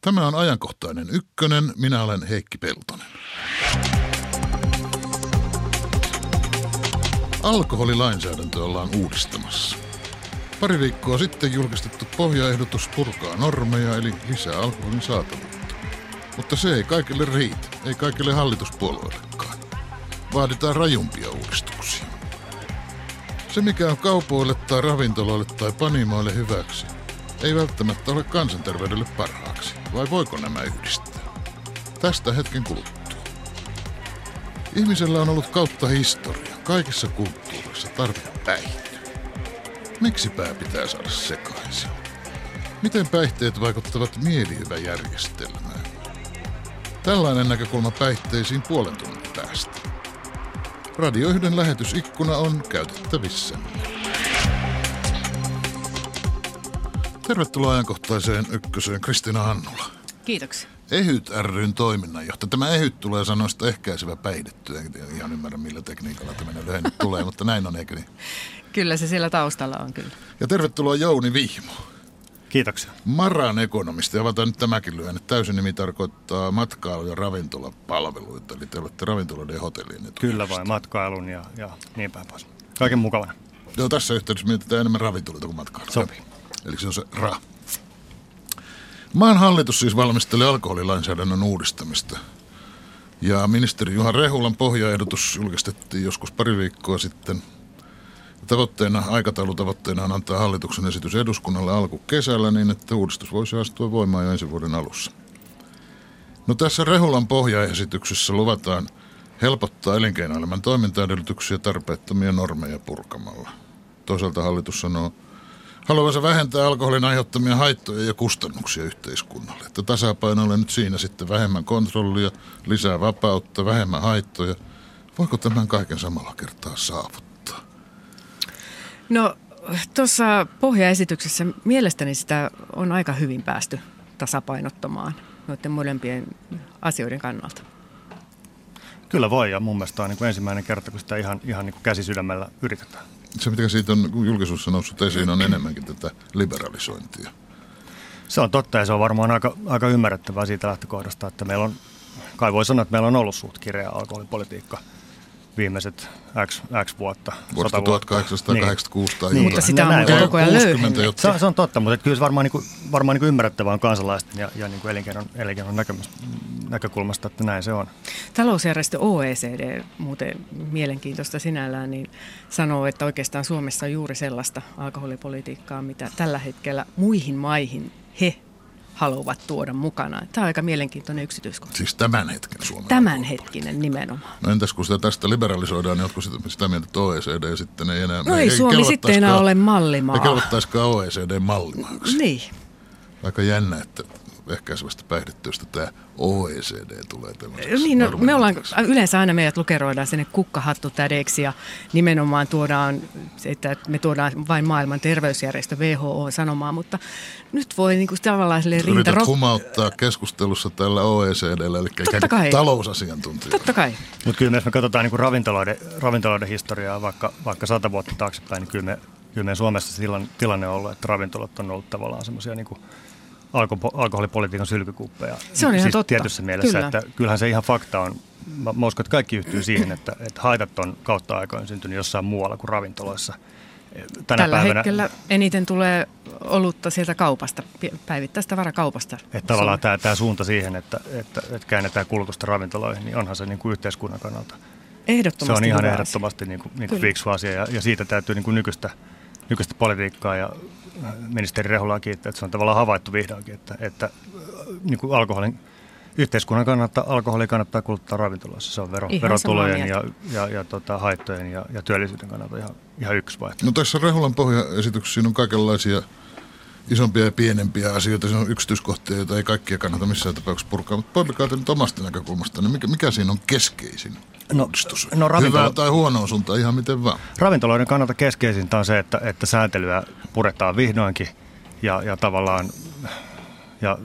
Tämä on Ajankohtainen Ykkönen. Minä olen Heikki Peltonen. Alkoholilainsäädäntö ollaan uudistamassa. Pari viikkoa sitten julkistettu pohjaehdotus purkaa normeja eli lisää alkoholin saatavuutta. Mutta se ei kaikille riitä, ei kaikille hallituspuolueillekaan. Vaaditaan rajumpia uudistuksia. Se mikä on kaupoille tai ravintoloille tai panimoille hyväksi, ei välttämättä ole kansanterveydelle parhaaksi. Vai voiko nämä yhdistää? Tästä hetken kuluttua. Ihmisellä on ollut kautta historia, kaikissa kulttuureissa tarve päihtyä. Miksi pää pitää saada sekaisin? Miten päihteet vaikuttavat mielihyväjärjestelmään? Tällainen näkökulma päihteisiin puolen tunnin päästä. Radio 1 lähetysikkuna on käytettävissä. Tervetuloa Ajankohtaiseen Ykköseen, Kristiina Hannula. Kiitoksia. EHYT ry:n toiminnanjohtaja. Tämä EHYT tulee sanoista ehkäisevä päihdetyö. En ihan ymmärrä, millä tekniikalla tämmöinen lyhenne tulee, mutta näin on, eikö niin? Kyllä se siellä taustalla on, kyllä. Ja tervetuloa Jouni Vihmo. Kiitoksia. Maran ekonomisti. Avataan nyt tämäkin lyhenne. Täysin nimi tarkoittaa matkailu- ja ravintolapalveluita. Eli te olette ravintoloiden ja hotellien. Kyllä vain, matkailun ja niin päin pois. Kaiken mukavana. Joo, tässä yhteydessä mietitään enemmän ravintoloita kuin matkailua. Sopii. Eli se on se ra. Maan hallitus siis valmistelee alkoholilainsäädännön uudistamista. Ja ministeri Juha Rehulan pohjaehdotus julkistettiin joskus pari viikkoa sitten. Aikataulutavoitteena on antaa hallituksen esitys eduskunnalle alkukesällä niin, että uudistus voisi astua voimaan jo ensi vuoden alussa. No tässä Rehulan pohjaesityksessä luvataan helpottaa elinkeinoelämän toimintaedellytyksiä tarpeettomia normeja purkamalla. Toisaalta hallitus sanoo haluavansa vähentää alkoholin aiheuttamia haittoja ja kustannuksia yhteiskunnalle. Että tasapainoilla nyt siinä sitten vähemmän kontrollia, lisää vapautta, vähemmän haittoja. Voiko tämän kaiken samalla kertaa saavuttaa? No tuossa pohjaesityksessä mielestäni sitä on aika hyvin päästy tasapainottamaan noiden molempien asioiden kannalta. Kyllä voi, ja mun mielestä tämä on niin kuin ensimmäinen kerta, kun sitä ihan niin kuin käsisydämellä yritetään. Se, mitä siitä on julkisuudessa noussut esiin, on enemmänkin tätä liberalisointia. Se on totta, ja se on varmaan aika ymmärrettävää siitä lähtökohdasta, että meillä on, kai voi sanoa, että meillä on ollut suht kireä alkoholipolitiikka viimeiset X vuotta. Vuodesta 1886 tai niin, mutta sitä on koko ajan löytynyt. Se on totta, mutta kyllä se varmaan ymmärrettävää on kansalaisten ja niin kuin elinkeinon näkökulmasta, että näin se on. Talousjärjestö OECD, muuten mielenkiintoista sinällään, niin sanoo, että oikeastaan Suomessa on juuri sellaista alkoholipolitiikkaa, mitä tällä hetkellä muihin maihin he haluavat tuoda mukana. Tämä on aika mielenkiintoinen yksityiskohta. Siis tämän hetken Suomen. Tämän hetkinen nimenomaan. No entäs kun sitä tästä liberalisoidaan, niin jotkut sitä mieltä, että OECD sitten ei enää... No ei Suomi sitten enää ole mallimaa. Ei kelvottaisikaan OECD mallimaaksi. Niin. Aika jännä, että ehkäisevästä päihdetyöstä tämä OECD tulee tämmöiseksi. Niin, no, me ollaan yleensä aina meidät lukeroidaan sinne kukkahattutädeksi ja nimenomaan tuodaan, että me tuodaan vain maailman terveysjärjestö WHO sanomaan, mutta nyt voi niin kuin tavallaan silleen rinta... Yrität humauttaa keskustelussa tällä OECDllä, eli ikään talousasiantuntijoilla. Totta kai. Mutta kyllä, jos me katsotaan niin kuin ravintoloiden historiaa vaikka 100 vuotta taaksepäin, niin kyllä me Suomessa tilanne on ollut, että ravintolat on ollut tavallaan semmoisia... Niin alkoholipolitiikan sylkykuppeja. Se on ihan siis totta. Tietyssä mielessä, kyllä. Että kyllähän se ihan fakta on. Mä uskon, että kaikki yhtyy siihen, että haitat on kautta aikoin syntynyt jossain muualla kuin ravintoloissa. Tällä hetkellä eniten tulee olutta sieltä kaupasta, päivittäistä varakaupasta. Että tavallaan tämä suunta siihen, että käännetään kulutusta ravintoloihin, niin onhan se niin kuin yhteiskunnan kannalta. Ehdottomasti. Se on ihan ehdottomasti niin kuin fiksu asia ja siitä täytyy niin kuin nykyistä politiikkaa ja ministeri Rehulaakin, että se on tavallaan havaittu vihdoinkin, että niin kuin yhteiskunnan kannalta alkoholi kannattaa kuluttaa ravintoloissa. Se on verotulojen ja haittojen ja työllisyyden kannalta ihan yksi vaihtoehto. No tässä Rehulan pohjaesityksessä on kaikenlaisia isompia ja pienempiä asioita. Se on yksityiskohtia, joita ei kaikkia kannata missään tapauksessa purkaa. Mutta poimikaa te nyt omasta näkökulmasta. Niin mikä siinä on keskeisin? No, hyvää tai huonoa suuntaan, ihan miten vaan. Ravintoloiden kannalta keskeisintä on se, että sääntelyä puretaan vihdoinkin ja tavallaan ja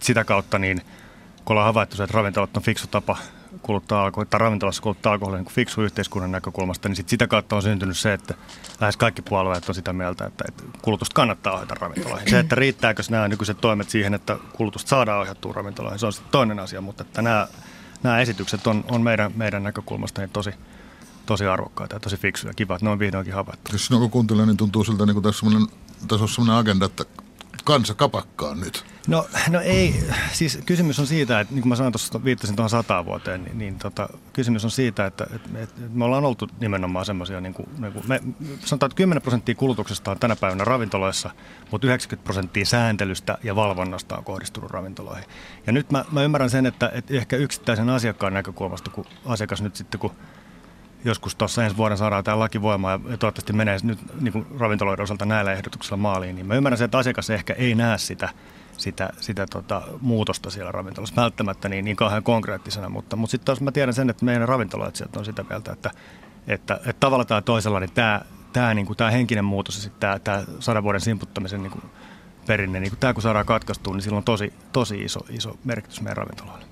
sitä kautta niin, kun ollaan havaittu se, että ravintolat on fiksu tapa kuluttaa alkoholia tai ravintolassa kuluttaa alkoholia niin fiksu yhteiskunnan näkökulmasta, niin sitä kautta on syntynyt se, että lähes kaikki puolueet on sitä mieltä, että kulutusta kannattaa ohjata ravintoloihin. Se, että riittääkö nämä nykyiset toimet siihen, että kulutusta saadaan ohjattua ravintoloihin, se on sitten toinen asia, mutta että nämä esitykset on meidän näkökulmasta niin tosi arvokkaita ja tosi fiksuja. Kiva, että ne on vihdoinkin havaittu. Jos sinua kun kuuntelee, niin tuntuu siltä, niin tässä on sellainen agenda, että kansa kapakkaan nyt. No ei, siis kysymys on siitä, että niin kuin mä sanoin tuossa, viittasin tuohon 100 vuoteen, kysymys on siitä, että me ollaan oltu nimenomaan semmoisia, niin kuin me sanotaan, että 10% kulutuksesta on tänä päivänä ravintoloissa, mutta 90% sääntelystä ja valvonnasta on kohdistunut ravintoloihin. Ja nyt mä ymmärrän sen, että ehkä yksittäisen asiakkaan näkökulmasta, kun asiakas nyt sitten, kun joskus tuossa ensi vuoden saadaan tämä laki voimaan ja toivottavasti menee nyt niin kuin ravintoloiden osalta näillä ehdotuksilla maaliin, niin mä ymmärrän sen, että asiakas ehkä ei näe sitä muutosta siellä ravintolassa välttämättä niin kauhean konkreettisena, mutta sitten taas mä tiedän sen, että meidän ravintoloitsijat on sitä mieltä, että tavalla tai toisella niin tämä niin kuin tämä henkinen muutos ja sitten tämä 100 vuoden simputtamisen niin kuin perinne, niin kuin tämä kun saadaan katkaistua, niin sillä on tosi iso merkitys meidän ravintoloille.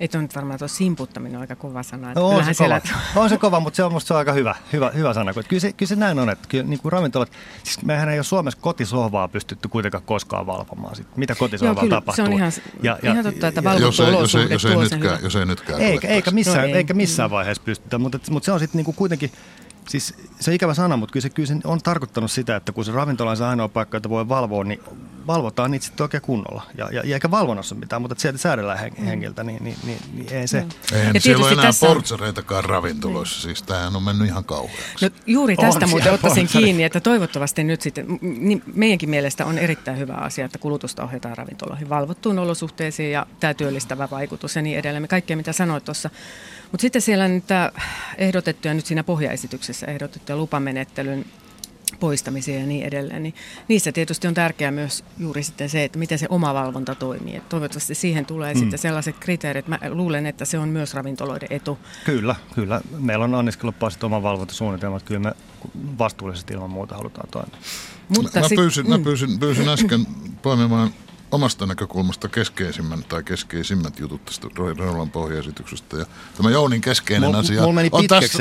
Ei tuo nyt varmaan tuo simputtaminen on aika kova sana. No, on se kova, mutta se on musta aika hyvä sana. Kyllä se näin on, että kyllä, niin kuin ravintolat, siis mehän ei ole Suomessa kotisohvaa pystytty kuitenkaan koskaan valvomaan. Sit, mitä kotisohvalla tapahtuu? Se on ihan totta, että valvottu olosuhde. Jos ei nytkään. Eikä missään vaiheessa pystytä, mutta se on sitten niin kuin kuitenkin, siis se on ikävä sana, mutta kyllä se on tarkoittanut sitä, että kun se ravintola on se ainoa paikka, jota voi valvoa, niin valvotaan niitä sitten oikein kunnolla. Ja eikä valvonnassa mitään, mutta sieltä säädellään hengiltä, niin ei se. Eihän siellä ole enää portsareitakaan ravintoloissa, siis tämähän on mennyt ihan kauheaksi. No juuri tästä muuten ottaisin kiinni, että toivottavasti nyt sitten, niin meidänkin mielestä on erittäin hyvä asia, että kulutusta ohjataan ravintoloihin valvottuun olosuhteisiin ja tämä työllistävä vaikutus ja niin edelleen. Kaikkea mitä sanoit tuossa. Mutta sitten siellä nyt tämä ehdotettu ja nyt siinä pohjaesityksessä ehdotettu ja lupamenettelyn poistamisia ja niin edelleen, niin niissä tietysti on tärkeää myös juuri sitten se, että miten se oma valvonta toimii. Et toivottavasti siihen tulee sitten sellaiset kriteerit. Mä luulen, että se on myös ravintoloiden etu. Kyllä. Meillä on anniskelupaiset oman valvontasuunnitelmat. Kyllä me vastuullisesti ilman muuta halutaan toimia. Mä pyysin äsken poimimaan omasta näkökulmasta keskeisimmät jutut tästä Rehulan pohjaesityksestä. Ja tämä Jounin keskeinen asia. Mulla meni pitkäksi.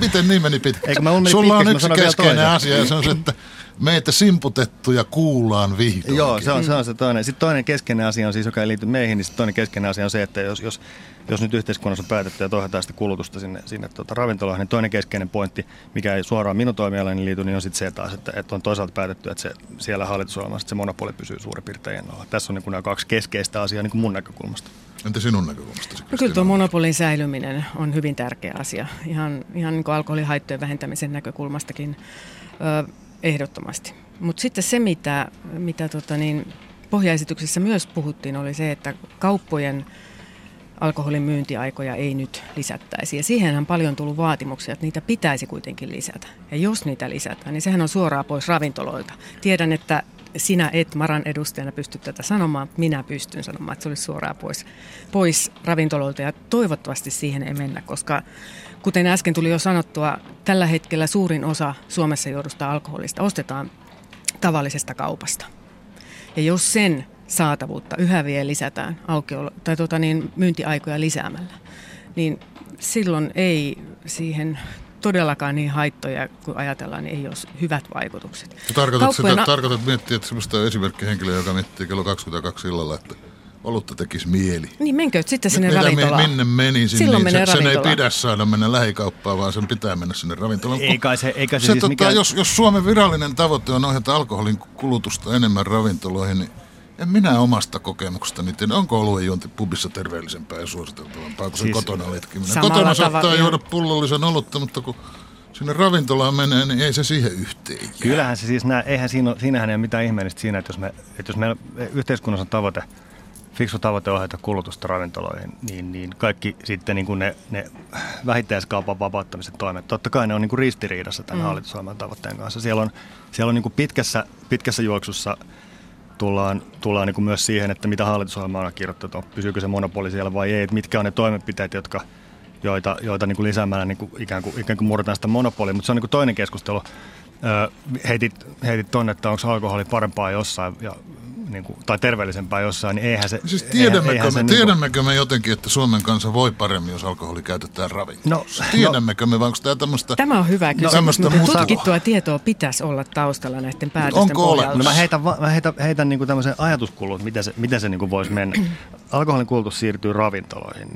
Miten niin meni pitkäksi? Sulla on yksi keskeinen asia ja se on se, että meitä simputettuja kuullaan vihdoinkin. Joo, se on se toinen. Sitten toinen keskeinen asia on siis, joka ei liity meihin, niin sitten toinen keskeinen asia on se, että jos nyt yhteiskunnassa on päätetty ja toivotaan sitä kulutusta sinne ravintolaan, niin toinen keskeinen pointti, mikä ei suoraan minun toimialaani liity, niin on sitten se taas, että on toisaalta päätetty, että siellä hallitusohjelmassa se monopoli pysyy suurin piirtein ennallaan. Tässä on niin kuin nämä kaksi keskeistä asiaa niin kuin mun näkökulmasta. Entä sinun näkökulmastasi? No, kyllä tuo monopolin säilyminen on hyvin tärkeä asia, ihan niin kuin alkoholihaittojen vähentämisen näkökulmastakin ehdottomasti. Mutta sitten se, mitä pohjaesityksessä myös puhuttiin, oli se, että kauppojen alkoholin myyntiaikoja ei nyt lisättäisi. Ja siihenhän on paljon tullut vaatimuksia, että niitä pitäisi kuitenkin lisätä. Ja jos niitä lisätään, niin sehän on suoraan pois ravintoloilta. Tiedän, että sinä et Maran edustajana pysty tätä sanomaan, minä pystyn sanomaan, että se olisi suoraan pois ravintoloilta. Ja toivottavasti siihen ei mennä, koska kuten äsken tuli jo sanottua, tällä hetkellä suurin osa Suomessa joudusta alkoholista ostetaan tavallisesta kaupasta. Ja jos sen saatavuutta yhä vielä lisätään myyntiaikoja lisäämällä, niin silloin ei siihen todellakaan niin haittoja, kun ajatellaan, niin ei ole hyvät vaikutukset. Tarkoitat miettiä, että sellaista esimerkkihenkilöä, joka miettii kello 22 illalla, että olutta tekisi mieli. Niin menkö sitten sinne ravintolaan? Minne menisin, silloin niin menee sen ei pidä saada mennä lähikauppaan, vaan sen pitää mennä sinne ravintolaan. Eikä se siis mikä jos Suomen virallinen tavoite on ohjata alkoholin kulutusta enemmän ravintoloihin, niin en minä omasta kokemuksestani tiedä, onko oluenjuonti pubissa terveellisempää ja suositeltavampaa kuin se kotona letkiminen. Kotona saattaa juoda pullollisen olutta, mutta kun sinne ravintolaan menee, niin ei se siihen yhteen jää. Kyllähän se siis, siinähän ei ole mitään ihmeellistä siinä, että jos meillä yhteiskunnassa on fiksu tavoite ohjata kulutusta ravintoloihin, niin kaikki sitten niin kuin ne vähittäiskaupan vapauttamisen toimet, totta kai ne on niin kuin ristiriidassa tämän hallitusohjelman tavoitteen kanssa. Siellä on niin kuin pitkässä juoksussa tullaan niin kuin myös siihen, että mitä hallitusohjelma on kirjoittanut, pysyykö se monopoli siellä vai ei, mitkä on ne toimenpiteet, joita niin kuin lisäämällä niin kuin ikään kuin murretaan sitä monopolia, mutta se on niin kuin toinen keskustelu. Heitit tuonne, että onko alkoholi parempaa jossain ja niin kuin, tai terveellisempää jossain, niin eihän se... Siis tiedämmekö me jotenkin, että Suomen kansa voi paremmin, jos alkoholi käytetään ravinnossa? No, tiedämmekö me, vai onko tämä tämmöistä... Tämä on hyvä kysymys, mutta tutkittua tietoa pitäisi olla taustalla näiden päätösten pohjalta. No mä heitän niin kuin tämmöisen ajatuskulun, miten se niin kuin voisi mennä. Alkoholin kulutus siirtyy ravintoloihin,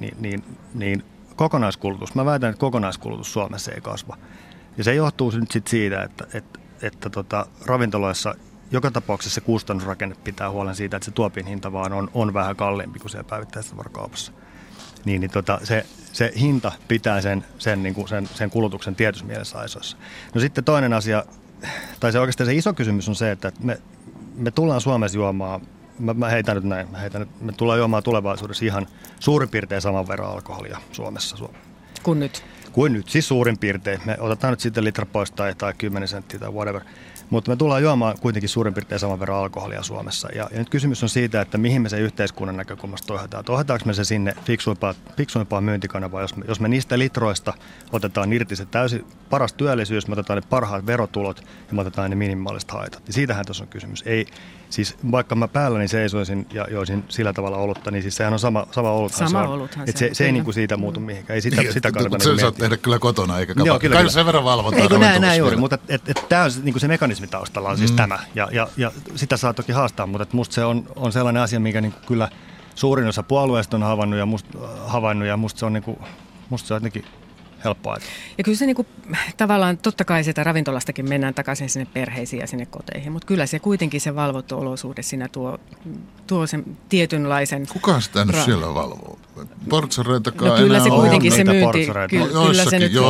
niin kokonaiskulutus, mä väitän, että kokonaiskulutus Suomessa ei kasva. Ja se johtuu nyt sit siitä, että ravintoloissa joka tapauksessa se kustannusrakenne pitää huolen siitä, että se tuopin hinta vaan on vähän kalliimpi kuin siellä päivittäistavarakaupassa. Se hinta pitää sen kulutuksen tietyssä mielessä aisoissa. No sitten toinen asia, tai se oikeastaan se iso kysymys on se, että me tullaan Suomessa juomaan, me tullaan juomaan tulevaisuudessa ihan suurin piirtein saman verran alkoholia Suomessa. Kuin nyt, siis suurin piirtein. Me otetaan nyt sitten litra pois tai 10 senttiä tai whatever. Mutta me tullaan juomaan kuitenkin suurin piirtein saman verran alkoholia Suomessa. Ja nyt kysymys on siitä, että mihin me se yhteiskunnan näkökulmasta ohjataan. Ohjataanko me se sinne fiksuimpaan myyntikanavaan, jos me niistä litroista otetaan irti se täysin paras työllisyys, me otetaan ne parhaat verotulot ja me otetaan ne minimaaliset haitat. Ja siitähän tässä on kysymys. Ei, siis vaikka mä päälläni seisoisin ja joisin sillä tavalla olutta, niin siis sehän on sama oluthan. Se ei niinku siitä muutu mihinkään. Ei sitä kannata miettiä. Sen saat tehdä kyllä kotona eikä kapata. Käy sen verran valvontaa. Eikö näin juuri, mutta tämä on niinku se mekanismi taustalla on siis tämä. Ja sitä saa toki haastaa, mutta musta se on sellainen asia, mikä niinku kyllä suurin osa puolueista on havainnut ja musta se on niinku, musta se on jotenkin helppoa. Ja kyllä se niinku, tavallaan totta kai sitä ravintolastakin mennään takaisin sinne perheisiin ja sinne koteihin, mutta kyllä se kuitenkin se valvottu olosuhde siinä tuo sen tietynlaisen... Kukaan sitä nyt siellä valvoo? Portsareitakaan enää on. Kyllä se kuitenkin se myynti... Joissakin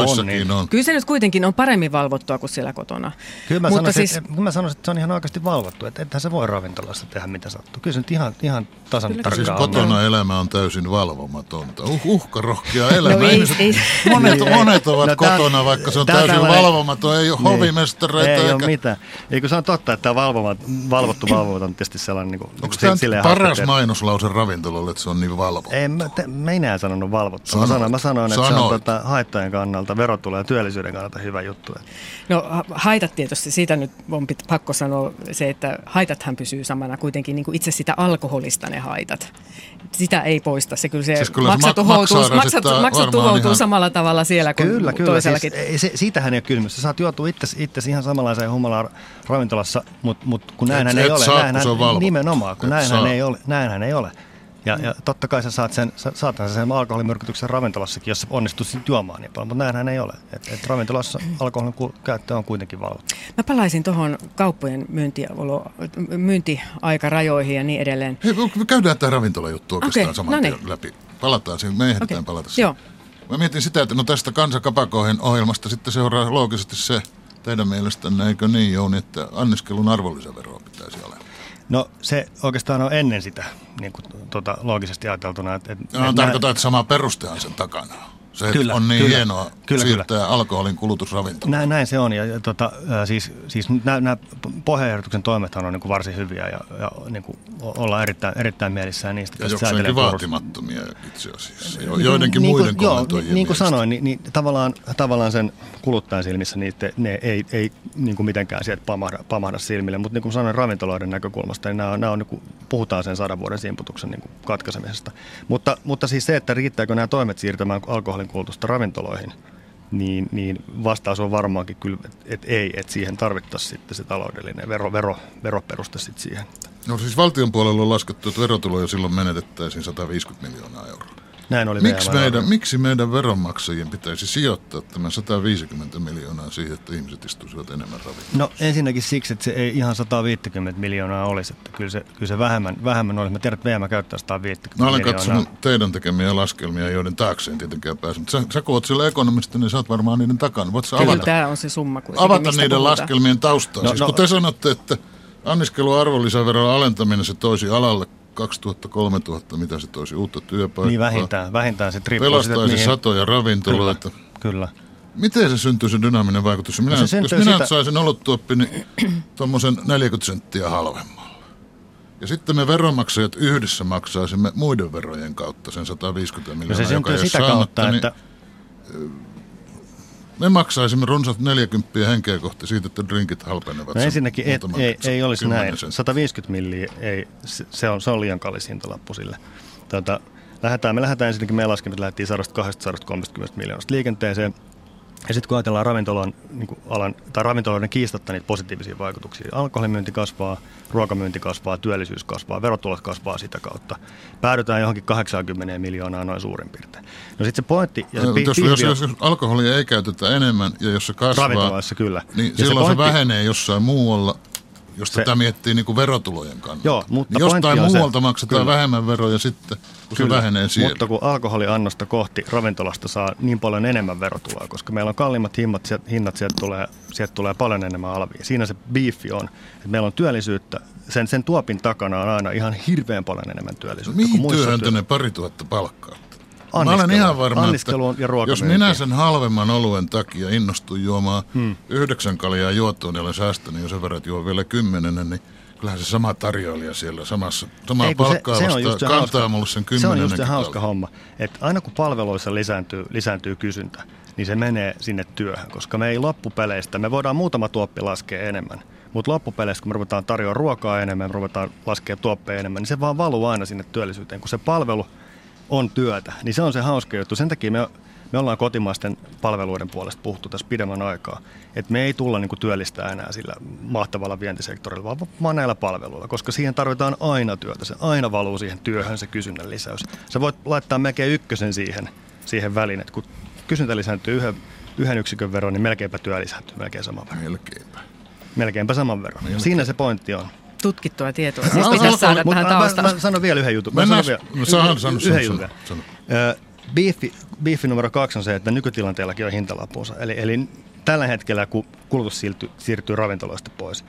on. Kyllä se nyt kuitenkin on paremmin valvottua kuin siellä kotona. Kyllä mä sanoisin, että se on ihan oikeasti valvottu, että ethän se voi ravintolassa tehdä mitä sattuu. Kyllä se nyt ihan tasan tarkkaan. Siis kotona elämä on täysin valvomatonta. Uhkarohkea elämä. Monet ovat kotona, vaikka se on täysin valvomaton. Ei ole hovimestareita. Ei ole mitään. Eikö se on totta, että tämä valvottu valvota on tietysti sellainen... Onko tämä paras mainoslause ravintolalle, että se on niin valvottu? Mä enää sanonut valvottu. Mä sanoin, että se on haittajan kannalta, verotulojen ja työllisyyden kannalta hyvä juttu. No haitat tietysti, siitä nyt on pakko sanoa se, että haitathan pysyy samana kuitenkin niin kuin itse sitä alkoholista ne haitat. Sitä ei poista. Se kyllä se siis maksa tuhoutuu samalla tavalla siellä kuin kyllä, toisellakin. Siis, siitähän ei ole kysymys. Sä saat juotua itsesi ihan samanlaiseen humalaan ravintolassa, mutta kun näinhän ei ole. Nimenomaan, kun näinhän ei ole. Ja totta kai sä saat sen alkoholimyrkytyksen ravintolassakin, jos onnistuu sitten juomaan niin paljon, mutta näinhän ei ole. Et ravintolassa alkoholin käyttö on kuitenkin valvottu. Mä palaisin tuohon kauppojen myyntiaikarajoihin ja niin edelleen. Hei, me käydään tämä ravintola-juttu oikeastaan saman tien läpi. Palataan siihen, me ehditään palata siihen. Mä mietin sitä, että tästä Kansakapakoihin ohjelmasta sitten seuraa loogisesti se teidän mielestänne, eikö niin Jouni, että anniskelun arvonlisäveroa pitäisi alentaa. No se oikeastaan on ennen sitä, niin kuin loogisesti ajateltuna. Tarkoitan, että sama perustehan sen takana. Se kyllä, on niin hienoa siirtää alkoholin kulutusravintolaan. Näin se on. Ja siis nämä pohjaehdotuksen toimethan on niin kuin varsin hyviä ja niin kuin ollaan erittäin mielissään niistä. Ja jokseenkin vaatimattomia itse asiassa. Joidenkin niin, muiden kommentoijien mielestä. Niin kuin sanoin, niin tavallaan sen kuluttajan silmissä ne ei niin kuin mitenkään sieltä pamahda silmille. Mutta niin kuin sanoin ravintoloiden näkökulmasta, niin nämä on niin kuin, puhutaan sen 100 vuoden simputuksen niin kuin katkaisemisesta. Mutta siis se, että riittääkö nämä toimet siirtämään alkoholin kulutusta ravintoloihin, niin vastaus on varmaankin kyllä, että ei, että siihen tarvittaisiin sitten se taloudellinen veroperuste sitten siihen. No siis valtion puolella on laskettu, että verotuloja silloin menetettäisiin 150 miljoonaa euroa. Näin oli miksi meidän veronmaksajien pitäisi sijoittaa tämän 150 miljoonaa siihen, että ihmiset istuisivat enemmän ravintolassa? No ensinnäkin siksi, että se ei ihan 150 miljoonaa olisi, että kyllä se vähemmän olisi. Mä tiedän, että VM käyttää 150 miljoonaa. Mä olen katsonut teidän tekemiä laskelmia, joiden taakseen tietenkään pääse. Mutta sä kun oot siellä ekonomista, niin sä oot varmaan niiden takana. Voit sä avata, tämä on se summa. Avata niiden laskelmien taustaa. No, siis kun te sanotte, että anniskeluarvonlisäveron alentaminen se toisi alalle 2000-3000, mitä se toisi uutta työpaikkaa. Niin vähintään se trippaa. Pelastaisi satoja ravintoloita. Kyllä. Miten se syntyy se dynaaminen vaikutus? Minä, no se jos minä saisin oluttuoppi, niin tuommoisen 40 senttiä halvemmalla. Ja sitten me veronmaksajat yhdessä maksaisimme muiden verojen kautta sen 150 miljoonaa, joka ei ole saanutta. Kautta, niin, että... Me maksaisimme runsat 40 henkeä kohti siitä, että drinkit halpenevat. No ensinnäkin ei olisi näin. 150 milliä, se on liian kallis hintalappu sille. Me lähdetään ensinnäkin, meidän laskemat lähdettiin 100-230 miljoonasta liikenteeseen. Ja sitten kun ajatellaan ravintoloiden kiistatta niitä positiivisia vaikutuksia. Alkoholimyynti kasvaa, ruokamyynti kasvaa, työllisyys kasvaa, verotulot kasvaa sitä kautta. Päädytään johonkin 80 miljoonaa noin suurin piirtein. No sitten se pointti... Ja se jos alkoholia ei käytetä enemmän ja jos se kasvaa, ravintoloissa kyllä. Niin ja silloin se vähenee jossain muualla, jos tätä miettii niin kuin verotulojen kannalta. Joo, mutta niin jostain muualta se, maksetaan kyllä vähemmän veroja sitten, kun kyllä, se vähenee siellä. Mutta kun alkoholiannosta kohti ravintolasta saa niin paljon enemmän verotuloa, koska meillä on kalliimmat hinnat, sieltä tulee paljon enemmän alvia. Siinä se biifi on, että meillä on työllisyyttä. Sen tuopin takana on aina ihan hirveän paljon enemmän työllisyyttä. Mihin työhön tänne 2000 palkkaa? Mä olen ihan varma, että jos minä sen halvemman oluen takia innostun juomaan 9 kaljaa juotuun ja olen säästänyt jo sen verran, että juon vielä 10, niin kyllähän se sama tarjoilija siellä samaa palkkaa vastaa kantaa mulle sen 10. Se on just se hauska homma, että aina kun palveluissa lisääntyy kysyntä, niin se menee sinne työhön, koska me ei loppupeleistä, me voidaan muutama tuoppi laskea enemmän. Mutta loppupeleissä, kun me ruvetaan tarjoamaan ruokaa enemmän, me ruvetaan laskemaan tuoppeja enemmän, niin se vaan valuu aina sinne työllisyyteen, kun se palvelu on työtä, niin se on se hauska juttu. Sen takia me ollaan kotimaisten palveluiden puolesta puhuttu tässä pidemmän aikaa, että me ei tulla niinku työllistää enää sillä mahtavalla vientisektorilla, vaan näillä palveluilla, koska siihen tarvitaan aina työtä. Se aina valuu siihen työhön se kysynnän lisäys. Sä voit laittaa melkein ykkösen siihen väliin, että kun kysyntä lisääntyy yhden yksikön veron, niin melkeinpä työ lisääntyy melkein saman verran. Melkeinpä saman verran. Siinä se pointti on. Tutkittua tietoa. Siis pitäisi saada tähän taustaan. Mä sanon vielä yhden jutun. Biifi numero 2 on se, että nykytilanteellakin on hintalapunsa. Eli tällä hetkellä, kun kulutus siirtyy ravintoloista pois,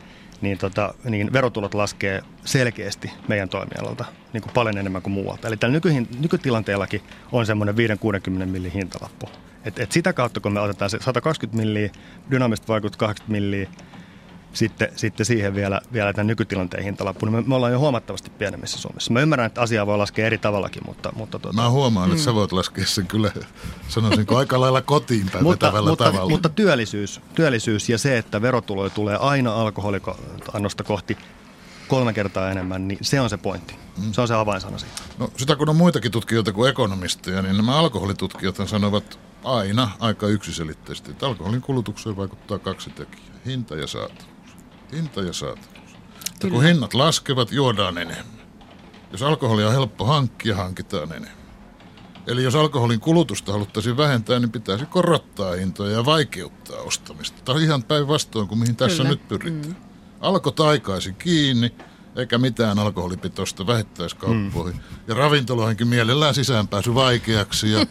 niin verotulot laskee selkeästi meidän toimialalta niin kuin paljon enemmän kuin muualta. Eli tällä nykytilanteellakin on semmoinen 5-60 millin hintalappu. Et sitä kautta, kun me otetaan se 120 milliä, dynaamiset vaikutukset 80 milliä, Sitten siihen vielä tämän nykytilanteen hintalappuun. Me ollaan jo huomattavasti pienemmissä Suomessa. Mä ymmärrän, että asiaa voi laskea eri tavallakin, mutta mä huomaan, että sä voit laskea sen kyllä, sanoisinko, aika lailla kotiin päin vetävällä tavalla. Mutta työllisyys ja se, että verotuloja tulee aina alkoholiannosta kohti 3 kertaa enemmän, niin se on se pointti. Se on se avainsana siinä. No, sitä kun on muitakin tutkijoita kuin ekonomisteja, niin nämä alkoholitutkijat sanovat aina aika yksiselitteisesti, että alkoholin kulutukseen vaikuttaa 2 tekijää. Hinta ja saatavuus. Ja kun hinnat laskevat, juodaan enemmän. Jos alkoholia on helppo hankkia, hankitaan enemmän. Eli jos alkoholin kulutusta haluttaisiin vähentää, niin pitäisi korottaa hintoja ja vaikeuttaa ostamista. Tämä on ihan päinvastoin kuin mihin tässä nyt pyritään. Alko taikaisin kiinni, eikä mitään alkoholipitoista vähittäiskauppoihin. Ja ravintoloihinkin mielellään sisäänpääsy vaikeaksi ja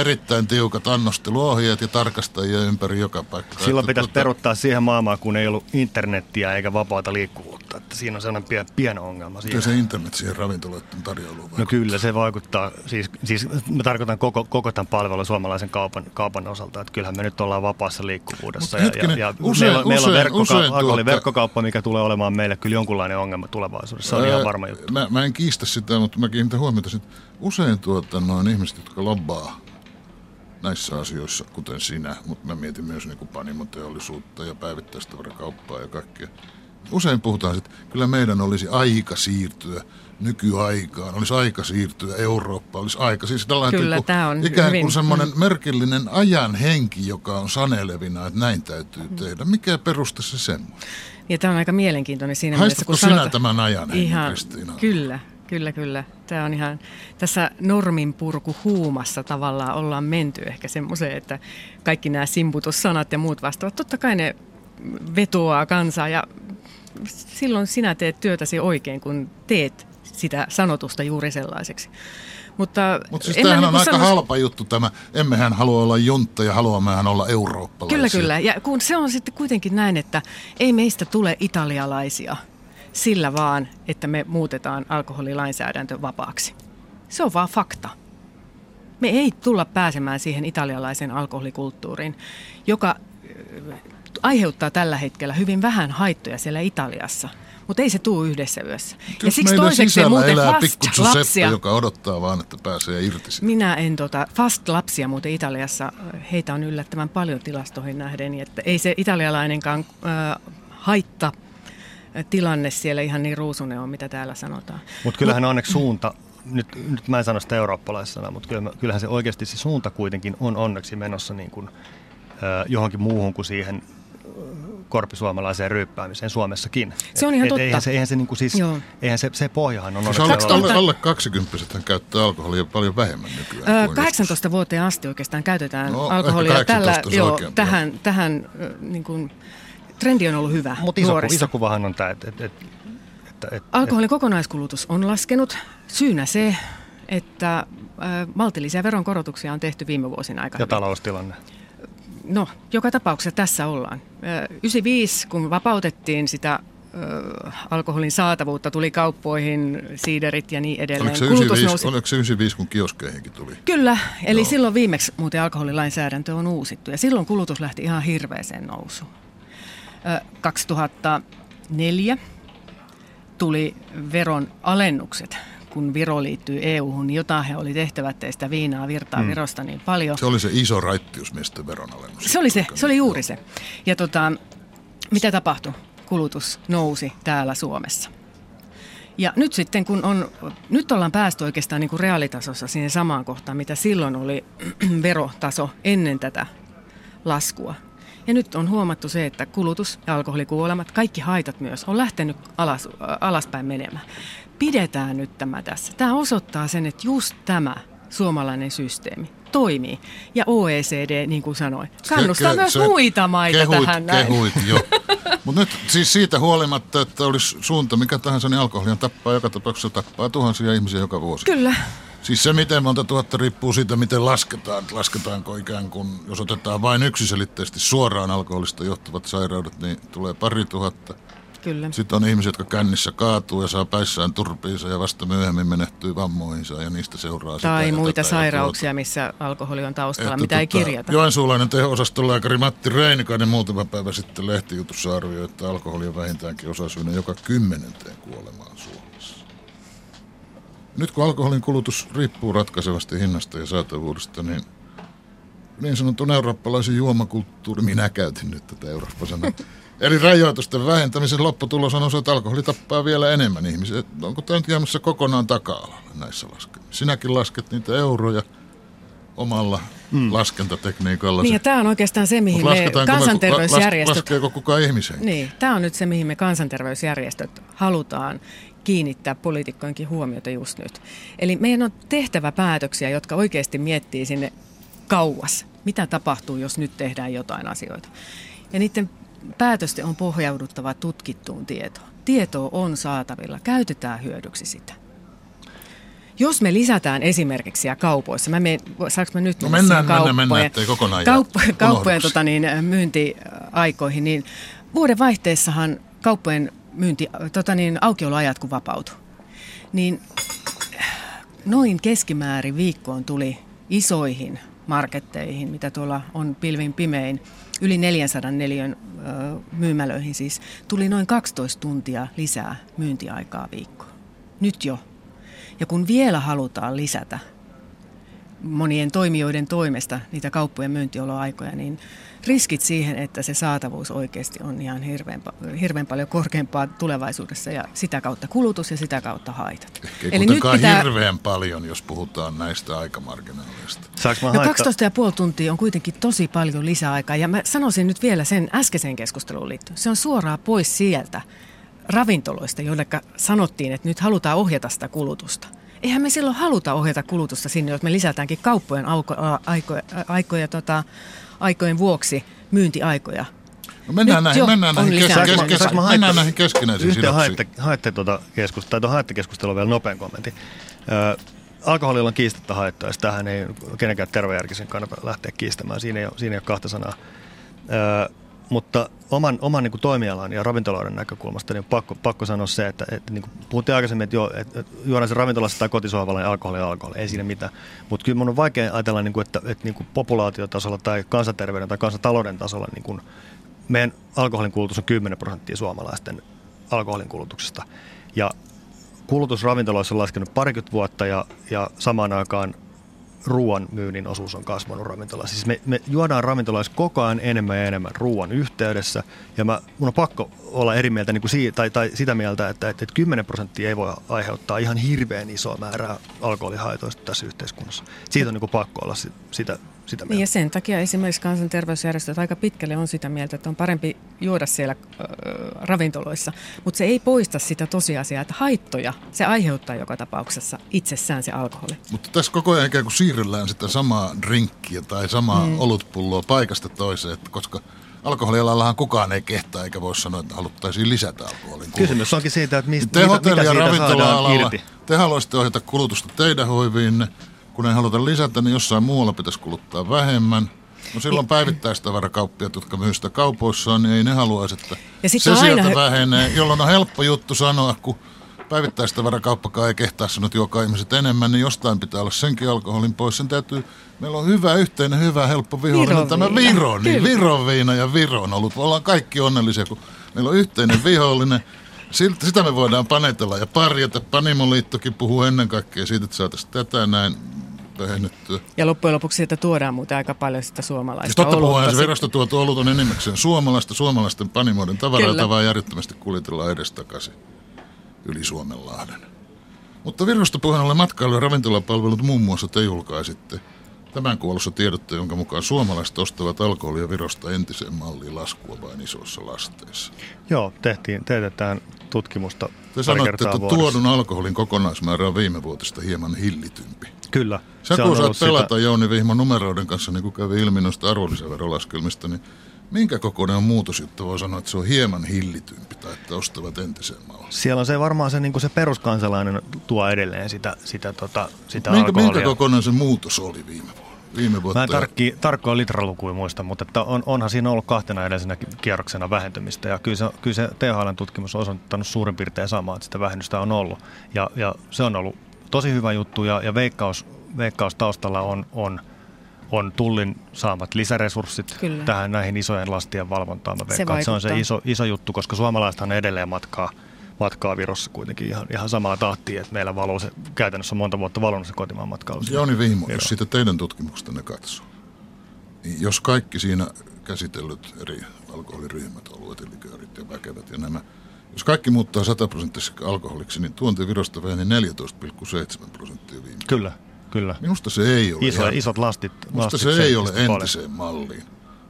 erittäin tiukat annosteluohjeet ja tarkastajia ympäri joka paikka. Silloin pitäisi peruttaa siihen maailmaan, kun ei ollut internettiä eikä vapaata liikkuvuutta. Että siinä on sellainen pieni ongelma. Siinä. Ja se internet siihen ravintoloiden tarjoiluun vaikuttaa. No kyllä, se vaikuttaa. Siis mä tarkoitan koko tämän palvelun suomalaisen kaupan osalta, että kyllähän me nyt ollaan vapaassa liikkuvuudessa. Meillä on alkoholiverkkokauppa, mikä tulee olemaan meille kyllä jonkunlainen ongelma tulevaisuudessa. Se on ihan varma juttu. Mä en kiistä sitä, mutta mä kiinnitän huomiota, että usein ihmiset, jotka lobbaa näissä asioissa, kuten sinä, mutta mä mietin myös niin kuin panimoteollisuutta ja päivittäistavarakauppaa ja kaikkea. Usein puhutaan, että kyllä meidän olisi aika siirtyä nykyaikaan, olisi aika siirtyä Eurooppaan, olisi aika. Siis tällainen kyllä, ikään kuin semmoinen merkillinen ajan henki, joka on sanelevina, että näin täytyy tehdä. Mikä peruste se semmoinen? Ja tämä on aika mielenkiintoinen siinä mielessä, kun sinä tämän ajan hengen, Kristiina? Kyllä. Tämä on ihan tässä norminpurkuhuumassa tavallaan ollaan menty ehkä semmoiseen, että kaikki nämä simputussanat ja muut vastaavat, totta kai ne vetoaa kansaa ja silloin sinä teet työtäsi oikein, kun teet sitä sanotusta juuri sellaiseksi. Mutta siis tämähän on aika halpa juttu tämä, emmehän halua olla juntta ja haluammehän olla eurooppalaisia. Kyllä. Ja kun se on sitten kuitenkin näin, että ei meistä tule italialaisia sillä vaan, että me muutetaan alkoholilainsäädäntö vapaaksi. Se on vaan fakta. Me ei tulla pääsemään siihen italialaisen alkoholikulttuuriin, joka aiheuttaa tällä hetkellä hyvin vähän haittoja siellä Italiassa, Mutta ei se tule yhdessä yössä. Kyllä ja siksi toiseksi muuten fast-lapsia, joka odottaa vaan, että pääsee irti siitä. Minä en fast-lapsia muuten Italiassa, heitä on yllättävän paljon tilastoihin nähden, että ei se italialainenkaan haittatilanne siellä ihan niin ruusunen on, mitä täällä sanotaan. Mutta kyllähän onneksi suunta, nyt mä en sano sitä eurooppalaisena, mutta kyllähän se oikeasti se suunta kuitenkin on onneksi menossa niin kuin, johonkin muuhun kuin siihen korpisuomalaiseen ryyppäämiseen Suomessakin. Se on ihan totta. Eihän se pohjahan on... Alle 20-vuotiaat käyttää alkoholia paljon vähemmän nykyään. 18 vuoteen asti oikeastaan käytetään alkoholia. Tähän niin kuin, trendi on ollut hyvä. Mutta iso kuvahan on tämä, että alkoholin kokonaiskulutus on laskenut. Syynä se, että maltillisia veronkorotuksia on tehty viime vuosina aika hyvin. Ja taloustilanne. No, joka tapauksessa tässä ollaan. 95, kun vapautettiin sitä alkoholin saatavuutta, tuli kauppoihin, siiderit ja niin edelleen. Oliko se 95, kun kioskeihinkin tuli? Kyllä, eli silloin viimeksi muuten alkoholilainsäädäntö on uusittu ja silloin kulutus lähti ihan hirveäseen nousuun. 2004 tuli veron alennukset, kun Viro liittyy EU-hun, jotain he oli tehtävät teistä viinaa virtaa Virosta niin paljon. Se oli se iso raittius, mistä veronalennus. Se oli juuri se. Ja mitä tapahtui? Kulutus nousi täällä Suomessa. Ja nyt sitten, nyt ollaan päästy oikeastaan niin kuin reaalitasossa siihen samaan kohtaan, mitä silloin oli verotaso ennen tätä laskua. Ja nyt on huomattu se, että kulutus ja alkoholikuolemat, kaikki haitat myös, on lähtenyt alaspäin menemään. Pidetään nyt tämä tässä. Tämä osoittaa sen, että just tämä suomalainen systeemi toimii. Ja OECD, niin kuin sanoin, kannustaa myös muita maita tähän näin. Kehuit jo. Mutta nyt siis siitä huolimatta, että olisi suunta mikä tahansa, niin alkoholia tappaa joka tapauksessa, tappaa tuhansia ihmisiä joka vuosi. Kyllä. Siis se, miten monta tuhatta, riippuu siitä, miten lasketaan. Lasketaanko ikään kuin, jos otetaan vain yksiselitteisesti suoraan alkoholista johtuvat sairaudet, niin tulee 2 000. Kyllä. Sitten on ihmisiä, jotka kännissä kaatuu ja saa päissään turpiinsa ja vasta myöhemmin menehtyy vammoihinsa ja niistä seuraa sitä. Tai muita sairauksia, missä alkoholi on taustalla, että mitä ei kirjata. Joensuulainen teho-osastolääkäri Matti Reinikainen muutama päivä sitten lehtijutussa arvioi, että alkoholi on vähintäänkin osasyynä joka 10. kuolemaan Suomessa. Nyt kun alkoholin kulutus riippuu ratkaisevasti hinnasta ja saatavuudesta, niin sanotun eurooppalaisen juomakulttuuri, minä käytin nyt tätä eurooppasanaa, eli rajoitusten vähentämisen lopputulos on osa, että alkoholi tappaa vielä enemmän ihmisiä. Onko tämä nyt jäämässä kokonaan taka-alalle näissä laskelmissa? Sinäkin lasket niitä euroja omalla laskentatekniikalla. Niin, ja tämä on oikeastaan se, mihin me kansanterveysjärjestöt... Laskeeko kukaan ihmisenkin? Niin, tämä on nyt se, mihin me kansanterveysjärjestöt halutaan kiinnittää poliitikkojenkin huomiota just nyt. Eli meidän on tehtävä päätöksiä, jotka oikeasti miettii sinne kauas. Mitä tapahtuu, jos nyt tehdään jotain asioita? Ja niiden päätösten on pohjauduttava tutkittuun tietoon. Tietoa on saatavilla. Käytetään hyödyksi sitä. Jos me lisätään esimerkiksi kaupoissa, saanko mä nyt mennään, ettei kokonaan kauppojen myyntiaikoihin, niin vuodenvaihteessahan kauppojen aukioloajat kun vapautui, niin noin keskimäärin viikkoon tuli isoihin marketteihin, mitä tuolla on pilvin pimein, yli 400 neliön myymälöihin siis, tuli noin 12 tuntia lisää myyntiaikaa viikkoon. Nyt jo. Ja kun vielä halutaan lisätä monien toimijoiden toimesta niitä kauppojen myyntioloaikoja, niin riskit siihen, että se saatavuus oikeasti on ihan hirveän paljon korkeampaa tulevaisuudessa ja sitä kautta kulutus ja sitä kautta haitat. Ehkä ei kuitenkaan hirveän paljon, jos puhutaan näistä aikamarginaaleista. 12,5 tuntia on kuitenkin tosi paljon lisäaikaa ja mä sanoisin nyt vielä sen äskeiseen keskusteluun liittyen. Se on suoraan pois sieltä ravintoloista, joille sanottiin, että nyt halutaan ohjata sitä kulutusta. Eihän me silloin haluta ohjata kulutusta sinne, jos me lisätäänkin kauppojen aikojen vuoksi myyntiaikoja. No mennään näihin keskinäisiin sidoksiin. Haette keskustelua vielä nopean kommentin. Alkoholilla on kiistatta haittaa, ja sitähän ei kenenkään tervejärkisen kannata lähteä kiistämään. Siinä ei ole kahta sanaa. Mutta oman niin kuin toimialan ja ravintoloiden näkökulmasta niin on pakko sanoa se, että niin kuin puhuttiin aikaisemmin, että juodaan se ravintolassa tai kotisohvalla ja alkoholi, ei siinä mitään. Mutta kyllä minun on vaikea ajatella, niin kuin, että niin kuin populaatiotasolla tai kansanterveyden tai kansantalouden tasolla niin kuin meidän alkoholin kulutus on 10% suomalaisten alkoholin kulutuksesta. Ja kulutus ravintoloissa on laskenut parikymmentä vuotta ja samaan aikaan ruoan myynnin osuus on kasvanut ravintolassa. Siis me juodaan ravintolassa koko ajan enemmän ja enemmän ruoan yhteydessä. Ja mun on pakko olla eri mieltä niin kuin tai sitä mieltä, että 10% ei voi aiheuttaa ihan hirveän isoa määrää alkoholihaitoista tässä yhteiskunnassa. Siitä on niin kuin pakko olla sitä mieltä. Ja sen takia esimerkiksi kansanterveysjärjestöt aika pitkälle on sitä mieltä, että on parempi juoda siellä ravintoloissa. Mutta se ei poista sitä tosiasiaa, että haittoja se aiheuttaa joka tapauksessa itsessään se alkoholi. Mutta tässä koko ajan ikään kuin siirrellään sitä samaa drinkkiä tai samaa olutpulloa paikasta toiseen, koska alkoholialallahan kukaan ei kehtaa eikä voi sanoa, että haluttaisiin lisätä alkoholin kulutusta. Kysymys onkin siitä, että mitä siitä saadaan irti. Te haluaisitte ohjata kulutusta teidän hoiviinne. Kun ei haluta lisätä, niin jossain muualla pitäisi kuluttaa vähemmän. No silloin päivittäistavarakauppiaat, jotka myy sitä kaupoissaan, niin ei ne haluaisi, että se sieltä vähenee, jolloin on helppo juttu sanoa, kun päivittäistavarakauppakaan ei kehtaa sanoa, että juokaa ihmiset enemmän, niin jostain pitää olla senkin alkoholin pois. Sen täytyy, meillä on hyvä yhteinen, hyvä, helppo vihollinen, tämä Viro, niin Viron viina ja Viro on ollut. Ollaan kaikki onnellisia, kun meillä on yhteinen vihollinen. Sitä me voidaan panetella ja parjata. Panimoliittokin puhuu ennen kaikkea siitä, että saataisiin tätä näin vähennettyä. Ja loppujen lopuksi, että tuodaan muuten aika paljon sitä suomalaista olutta. Totta puhutaan, se Virosta tuotu olut on enimmäkseen suomalaisten panimoiden tavaraa, jota vaan järjettömästi kuljetellaan edestakaisin yli Suomenlahden. Mutta Virosta puheen ollen matkailu- ja ravintolapalvelut muun muassa te julkaisitte tämän kuollossa tiedotte, jonka mukaan suomalaiset ostavat alkoholia Virosta entiseen malliin laskua vain isoissa lasteissa. Joo, teetetään tutkimusta te sanotte, että tuodun alkoholin kokonaismäärä on viimevuotista hieman hillitympi. Kyllä. Sä kun osaat pelata Jouni Vihmon numeroiden kanssa, niin kuin kävi ilmi noista arvonlisäverolaskelmista, niin minkä kokoinen on muutos, jotta voi sanoa, että se on hieman hillitympi tai että ostavat entiseen malliin? Siellä on se varmaan se, niin kuin se peruskansalainen tuo edelleen sitä alkoholia. Minkä kokoinen se muutos oli viime vuotta? Mä en tarkkoa litralukuja muista, mutta että onhan siinä ollut kahtena edellisenä kierroksena vähentymistä. Ja kyllä se THL:n tutkimus on osoittanut suurin piirtein samaa, että sitä vähennystä on ollut. Ja se on ollut tosi hyvä juttu ja veikkaus taustalla on Tullin saamat lisäresurssit näihin isojen lastien valvontaan. Mä veikkaan, se on se iso juttu, koska suomalaisethan edelleen matkaa Virossa kuitenkin ihan samaa tahtia, että meillä valuu se, käytännössä monta vuotta valunut se kotimaan matkailu. Jouni Vihmo, jos sitä teidän tutkimuksesta katsoo, niin jos kaikki siinä käsitellyt eri alkoholiryhmät, oluet, liköörit ja väkevät ja nämä, jos kaikki muuttaa 100% alkoholiksi, niin tuonti Virosta väheni 14,7% viime. Kyllä. Minusta se ei ole. Isot lastit. Minusta se ei ole entiseen malliin.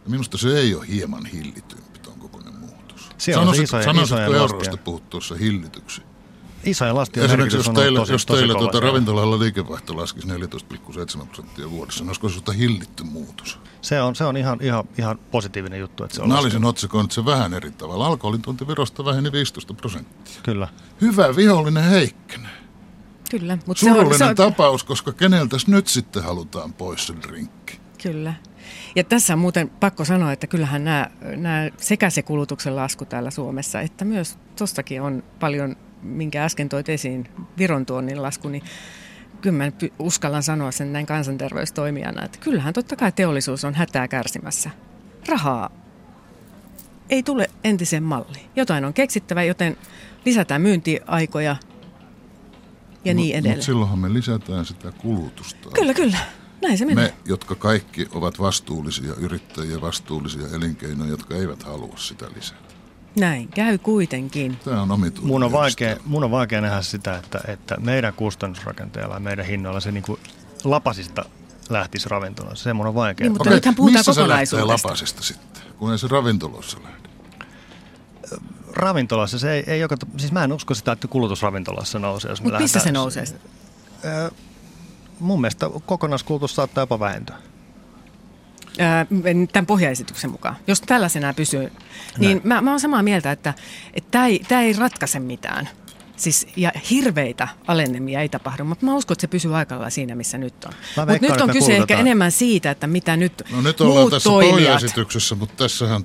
Ja minusta se ei ole hieman hillitympi, tuon kokoinen muutos. Sanoisitko euroista puhut tuossa hillityksi? Isojen lastien merkitys on tosi kova. Jos teillä ravintolalla liikevaihto laskisi 14,7% vuodessa, niin olisiko sinusta hillitty muutos? Se on ihan positiivinen juttu. Että se on Naalisen otsikon, että se vähän eri tavalla. Alkoholin tuonti Virosta väheni 15%. Kyllä. Hyvä vihollinen heikkenee. Kyllä, mutta surullinen se on tapaus, koska keneltäs nyt sitten halutaan pois sen drinkki. Kyllä. Ja tässä on muuten pakko sanoa, että kyllähän nämä sekä se kulutuksen lasku täällä Suomessa, että myös tuostakin on paljon, minkä äsken toit esiin, Viron tuonnin lasku, niin kyllä mä uskallan sanoa sen näin kansanterveystoimijana, että kyllähän totta kai teollisuus on hätää kärsimässä. Rahaa ei tule entiseen malliin. Jotain on keksittävä, joten lisätään myyntiaikoja. Ja niin edelleen. Mutta silloinhan me lisätään sitä kulutusta. Kyllä. Näin se menee. Me, jotka kaikki ovat vastuullisia yrittäjiä, vastuullisia elinkeinoja, jotka eivät halua sitä lisätä. Näin käy kuitenkin. Tämä on omituinen. Mun on vaikea nähdä sitä, että meidän kustannusrakenteella ja meidän hinnoilla se niin kuin lapasista lähtisi ravintolaan. Se mun on vaikea. Niin, mutta okei, nythän puhutaan kokonaisuudesta. Missä se lapasista sitten, kun ei se ravintoloissa lähde? Ravintolassa se ei joka... Siis mä en usko sitä, että kulutus ravintolassa nousee. Mutta missä se nousee? Mun mielestä kokonaiskulutus saattaa jopa vähentyä. Tämän pohjaesityksen mukaan. Jos tällaisenä pysyy, niin mä oon samaa mieltä, että tää ei ratkaise mitään. Siis, ja hirveitä alennemia ei tapahdu, mutta mä uskon, että se pysyy aikalailla siinä, missä nyt on. Mutta nyt on kyse ehkä enemmän siitä, että mitä nyt muut toimijat. No nyt ollaan tässä pohjaesityksessä, mutta tässähän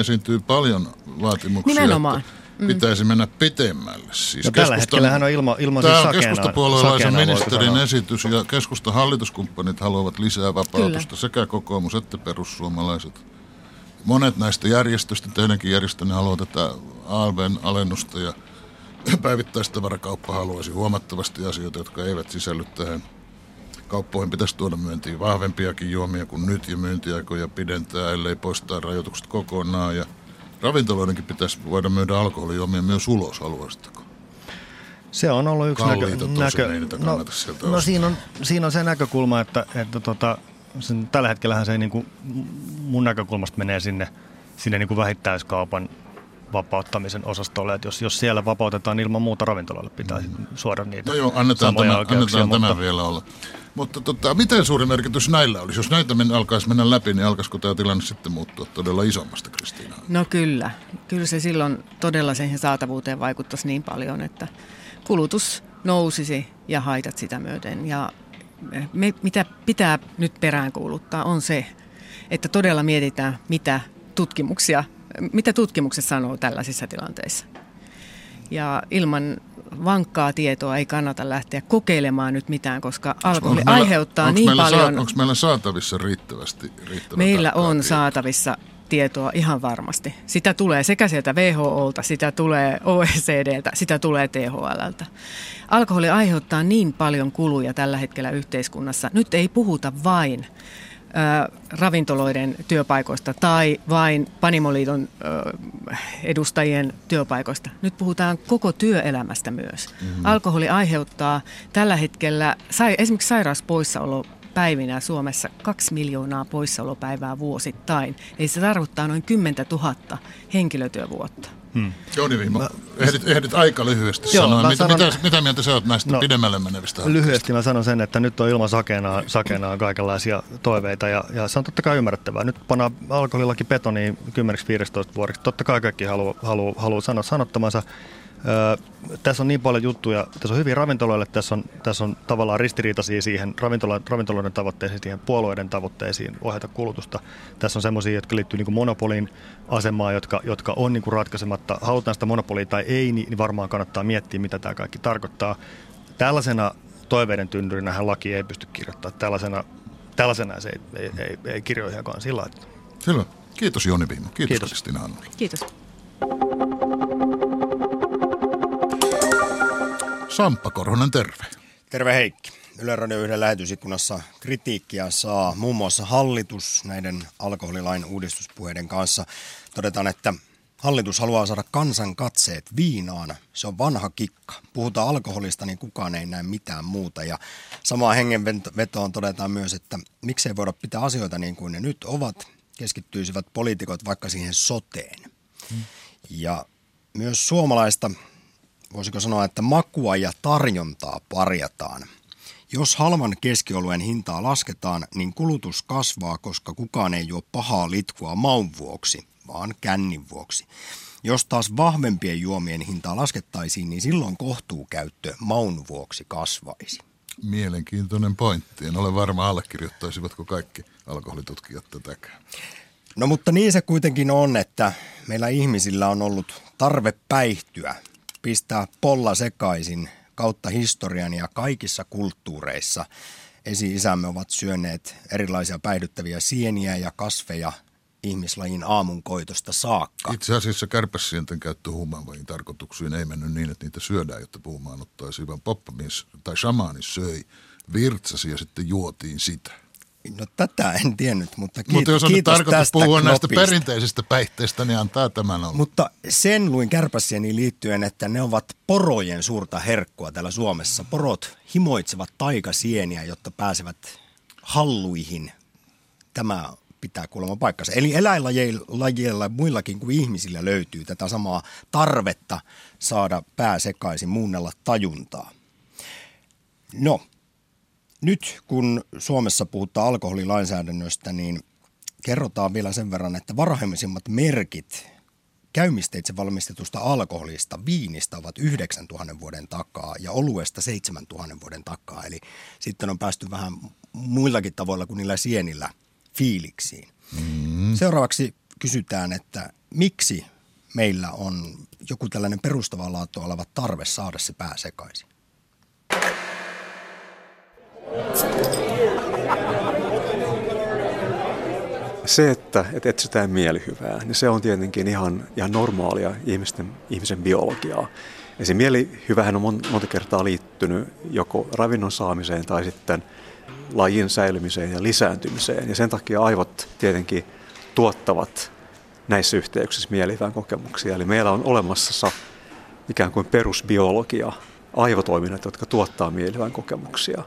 esiintyy paljon vaatimuksia, nimenomaan. Pitäisi mennä pitemmälle. Siis no, tällä hetkellä hän on ilman siis sakeena. Tämä on keskustapuolueelaisen ministerin esitys ja keskustan hallituskumppanit haluavat lisää vapautusta, sekä kokoomus että perussuomalaiset. Monet näistä järjestöistä, teidänkin järjestönne, haluaa tätä ALVn alennusta ja päivittäistavarakauppa haluaisi huomattavasti asioita, jotka eivät sisälly tähän. Kauppoihin pitäisi tuoda myyntiin vahvempiakin juomia kuin nyt ja myyntiaikoja pidentää, ellei poistaa rajoitukset kokonaan. Ja ravintoloidenkin pitäisi voida myydä alkoholijuomia myös ulos, haluaisitko? Se on ollut yksi siinä on se näkökulma, että tällä hetkellähän se ei, niin kuin mun näkökulmasta menee sinne niin kuin vähittäiskaupan vapauttamisen osastolle, että jos siellä vapautetaan ilman muuta ravintoloille, pitää suoda niitä samoja oikeuksia. Annetaan tämä vielä olla. Mutta miten suuri merkitys näillä olisi? Jos näitä alkaisi mennä läpi, niin alkaisiko tämä tilanne sitten muuttua todella isommasta, Kristiina? No kyllä. Kyllä se silloin todella siihen saatavuuteen vaikuttaisi niin paljon, että kulutus nousisi ja haitat sitä myöten. Ja mitä pitää nyt peräänkuuluttaa on se, että todella mietitään, mitä tutkimukset sanoo tällaisissa tilanteissa. Ja ilman vankkaa tietoa ei kannata lähteä kokeilemaan nyt mitään, koska alkoholi aiheuttaa niin paljon. Onko meillä saatavissa riittävästi? Meillä on saatavissa tietoa ihan varmasti. Sitä tulee sekä sieltä WHOlta, sitä tulee OECDltä, sitä tulee THLltä. Alkoholi aiheuttaa niin paljon kuluja tällä hetkellä yhteiskunnassa. Nyt ei puhuta vain ravintoloiden työpaikoista tai vain Panimoliiton edustajien työpaikoista. Nyt puhutaan koko työelämästä myös. Mm-hmm. Alkoholi aiheuttaa tällä hetkellä, esimerkiksi sairauspoissaolopäivinä Suomessa 2 miljoonaa poissaolopäivää vuosittain. Eli se tarkoittaa noin 10 000 henkilötyövuotta. Jouni Vihmo, ehdit aika lyhyesti sanoa. Mitä mieltä sä oot näistä pidemmälle menevistä? Lyhyesti mä sanon sen, että nyt on ilman sakenaan kaikenlaisia toiveita ja se on totta kai ymmärrettävää. Nyt pannaan alkoholilaki betoniin 10-15 vuodeksi. Totta kai kaikki haluaa sanoa sanottamansa. Tässä on niin paljon juttuja, tässä on hyviä ravintoloille, tässä on tavallaan ristiriitaisia siihen ravintoloiden tavoitteisiin, siihen puolueiden tavoitteisiin ohjata kulutusta. Tässä on semmoisia, jotka liittyy niin kuin monopoliin asemaan, jotka on niin kuin ratkaisematta. Halutaan sitä monopolia tai ei, niin varmaan kannattaa miettiä, mitä tämä kaikki tarkoittaa. Tällaisena toiveiden tynnyrinähän laki ei pysty kirjoittamaan. Tällaisena se ei kirjoihinkaan sillä. Selvä. Kiitos Jouni Vihmo. Kiitos Kristiina Hannula. Kiitos. Samppa Korhonen, terve. Terve Heikki. Yle Radio 1 lähetysikkunassa kritiikkiä saa muun muassa hallitus näiden alkoholilain uudistuspuheiden kanssa. Todetaan, että hallitus haluaa saada kansan katseet viinaan. Se on vanha kikka. Puhutaan alkoholista, niin kukaan ei näe mitään muuta. Ja samaan hengenvetoon todetaan myös, että miksei voida pitää asioita niin kuin ne nyt ovat. Keskittyisivät poliitikot vaikka siihen soteen. Ja myös suomalaista, voisiko sanoa, että makua ja tarjontaa parjataan. Jos halvan keskioluen hintaa lasketaan, niin kulutus kasvaa, koska kukaan ei juo pahaa litkua maun vuoksi, vaan kännin vuoksi. Jos taas vahvempien juomien hintaa laskettaisiin, niin silloin kohtuukäyttö maun vuoksi kasvaisi. Mielenkiintoinen pointti. En ole varma, allekirjoittaisivatko kaikki alkoholitutkijat tätäkään. No mutta niin se kuitenkin on, että meillä ihmisillä on ollut tarve päihtyä. Pistää polla sekaisin kautta historian ja kaikissa kulttuureissa. Esi-isämme ovat syöneet erilaisia päihdyttäviä sieniä ja kasveja ihmislajin aamunkoitosta saakka. Itse asiassa kärpäsienten käyttö huumaanlajin tarkoituksiin ei mennyt niin, että niitä syödään, jotta puumaanottaisiin, vaan poppamies tai shamaani söi, virtsasi ja sitten juotiin sitä. No tätä en tiennyt, mutta kiitos tästä. Mutta jos on tarkoitus puhua näistä perinteisistä päihteistä, niin antaa tämän olla. Mutta sen luin kärpäsieniin liittyen, että ne ovat porojen suurta herkkua täällä Suomessa. Porot himoitsevat taikasieniä, jotta pääsevät halluihin. Tämä pitää kuulemma paikkansa. Eli eläinlajeilla muillakin kuin ihmisillä löytyy tätä samaa tarvetta saada pää sekaisin, muunnella tajuntaa. No. Nyt kun Suomessa puhutaan alkoholilainsäädännöstä, niin kerrotaan vielä sen verran, että varhaisimmat merkit käymisteitse valmistetusta alkoholista, viinistä, ovat 9000 vuoden takaa ja oluesta 7000 vuoden takaa. Eli sitten on päästy vähän muillakin tavoilla kuin niillä sienillä fiiliksiin. Mm. Seuraavaksi kysytään, että miksi meillä on joku tällainen perustavaa laatua oleva tarve saada se pää sekaisin? Se, että etsitään mielihyvää, niin se on tietenkin ihan normaalia ihmisen biologiaa. Ja se mielihyvähän on monta kertaa liittynyt joko ravinnon saamiseen tai sitten lajin säilymiseen ja lisääntymiseen. Ja sen takia aivot tietenkin tuottavat näissä yhteyksissä mielihyvän kokemuksia. Eli meillä on olemassa ikään kuin perusbiologia, aivotoiminnat, jotka tuottaa mielihyvän kokemuksia.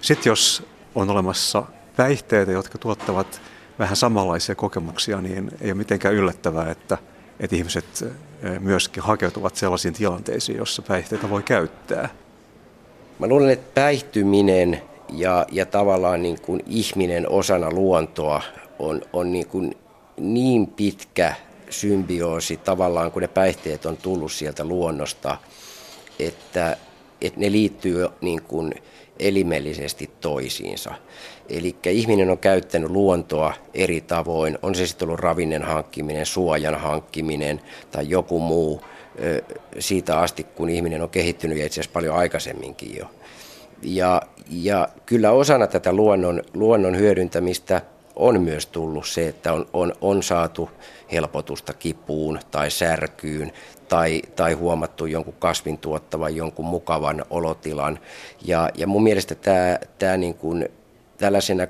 Sitten jos on olemassa päihteitä, jotka tuottavat vähän samanlaisia kokemuksia, niin ei ole mitenkään yllättävää, että ihmiset myöskin hakeutuvat sellaisiin tilanteisiin, joissa päihteitä voi käyttää. Mä luulen, että päihtyminen ja tavallaan niin kuin ihminen osana luontoa on niin pitkä symbioosi tavallaan, kun ne päihteet on tullut sieltä luonnosta, että ne liittyy niin kuin elimellisesti toisiinsa. Eli ihminen on käyttänyt luontoa eri tavoin, on se sitten ollut ravinnon hankkiminen, suojan hankkiminen tai joku muu siitä asti, kun ihminen on kehittynyt ja itse asiassa paljon aikaisemminkin jo. Ja kyllä osana tätä luonnon hyödyntämistä on myös tullut se, että on saatu helpotusta kipuun tai särkyyn tai huomattu jonkun kasvin tuottavan jonkun mukavan olotilan. Ja mun mielestä tämä niin kuin tällaisena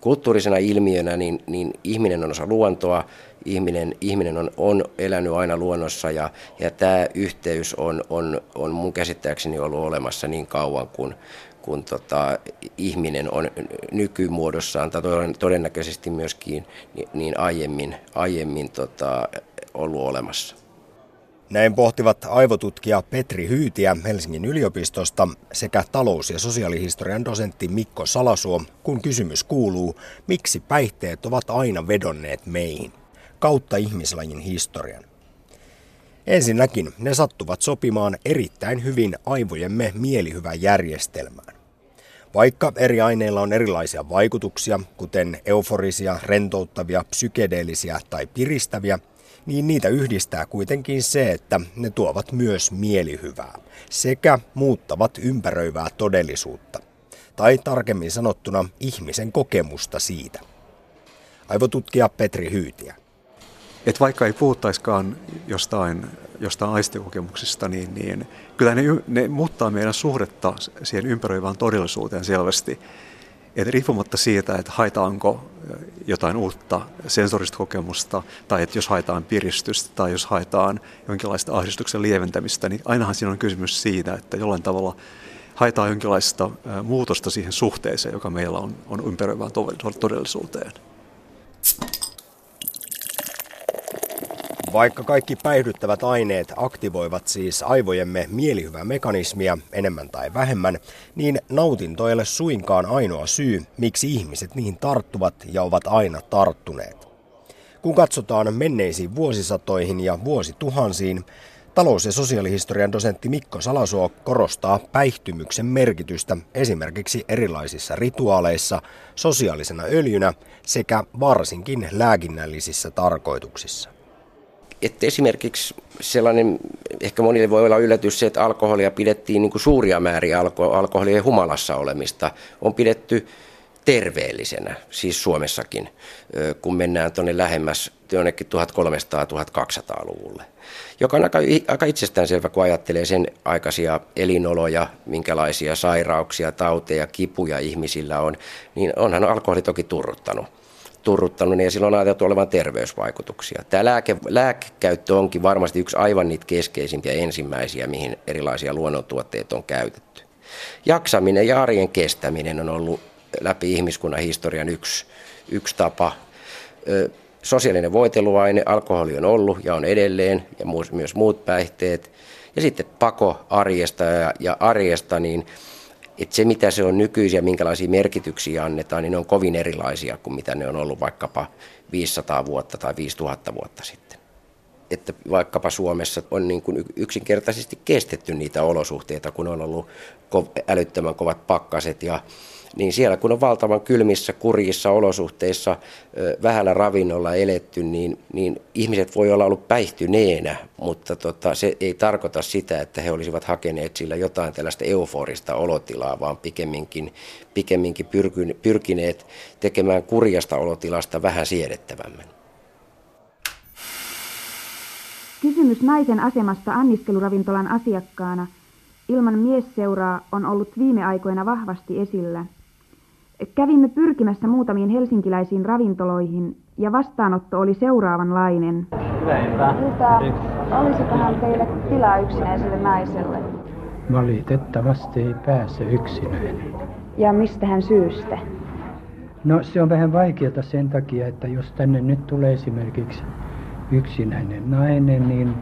kulttuurisena ilmiönä, niin ihminen on osa luontoa, ihminen on elänyt aina luonnossa ja tämä yhteys on mun käsittääkseni ollut olemassa niin kauan kun ihminen on nykymuodossaan tai todennäköisesti myöskin niin aiemmin ollut olemassa. Näin pohtivat aivotutkija Petri Hyytiä Helsingin yliopistosta sekä talous- ja sosiaalihistorian dosentti Mikko Salasuo, kun kysymys kuuluu, miksi päihteet ovat aina vedonneet meihin kautta ihmislajin historian. Ensinnäkin ne sattuvat sopimaan erittäin hyvin aivojemme mielihyvän järjestelmään. Vaikka eri aineilla on erilaisia vaikutuksia, kuten euforisia, rentouttavia, psykedeellisiä tai piristäviä, niin niitä yhdistää kuitenkin se, että ne tuovat myös mielihyvää sekä muuttavat ympäröivää todellisuutta, tai tarkemmin sanottuna ihmisen kokemusta siitä. Aivotutkija Petri Hyytiä. Et vaikka ei puhuttaisikaan jostain aistikokemuksista, niin kyllä ne muuttaa meidän suhdetta siihen ympäröivään todellisuuteen selvästi. Et riippumatta siitä, että haetaanko jotain uutta sensorista kokemusta, tai että jos haetaan piristystä, tai jos haetaan jonkinlaista ahdistuksen lieventämistä, niin ainahan siinä on kysymys siitä, että jollain tavalla haetaan jonkinlaista muutosta siihen suhteeseen, joka meillä on ympäröivään todellisuuteen. Vaikka kaikki päihdyttävät aineet aktivoivat siis aivojemme mielihyvämekanismia enemmän tai vähemmän, niin nautinto ei ole suinkaan ainoa syy, miksi ihmiset niihin tarttuvat ja ovat aina tarttuneet. Kun katsotaan menneisiin vuosisatoihin ja vuosituhansiin, talous- ja sosiaalihistorian dosentti Mikko Salasuo korostaa päihtymyksen merkitystä esimerkiksi erilaisissa rituaaleissa, sosiaalisena öljynä sekä varsinkin lääkinnällisissä tarkoituksissa. Että esimerkiksi sellainen, ehkä monille voi olla yllätys se, että alkoholia pidettiin niin kuin suuria määriä alkoholien humalassa olemista, on pidetty terveellisenä, siis Suomessakin, kun mennään tuonne lähemmäs jonnekin 1300-1200-luvulle, joka on aika itsestäänselvä, kun ajattelee sen aikaisia elinoloja, minkälaisia sairauksia, tauteja, kipuja ihmisillä on, niin onhan alkoholi toki turruttanut ja silloin on ajateltu olevan terveysvaikutuksia. Tämä lääkekäyttö onkin varmasti yksi aivan niitä keskeisimpiä ensimmäisiä, mihin erilaisia luonnontuotteita on käytetty. Jaksaminen ja arjen kestäminen on ollut läpi ihmiskunnan historian yksi tapa. Sosiaalinen voiteluaine, alkoholi on ollut ja on edelleen, ja myös muut päihteet. Ja sitten pako arjesta ja arjesta, niin että se, mitä se on nykyisin ja minkälaisia merkityksiä annetaan, niin ne on kovin erilaisia kuin mitä ne on ollut vaikkapa 500 vuotta tai 5000 vuotta sitten. että vaikkapa Suomessa on niin kuin yksinkertaisesti kestetty niitä olosuhteita, kun on ollut älyttömän kovat pakkaset ja niin siellä kun on valtavan kylmissä, kurjissa olosuhteissa, vähällä ravinnolla eletty, niin ihmiset voi olla ollut päihtyneenä, mutta se ei tarkoita sitä, että he olisivat hakeneet sillä jotain tällaista euforista olotilaa, vaan pikemminkin pyrkineet tekemään kurjasta olotilasta vähän siedettävämmän. Kysymys naisen asemasta anniskeluravintolan asiakkaana ilman miesseuraa on ollut viime aikoina vahvasti esillä. Kävimme pyrkimässä muutamiin helsinkiläisiin ravintoloihin ja vastaanotto oli seuraavanlainen. Hyvää. Olisikohan teille tilaa yksinäiselle naiselle? Valitettavasti ei pääse yksinäinen. Ja mistähän syystä? No se on vähän vaikeata sen takia, että jos tänne nyt tulee esimerkiksi yksinäinen nainen, niin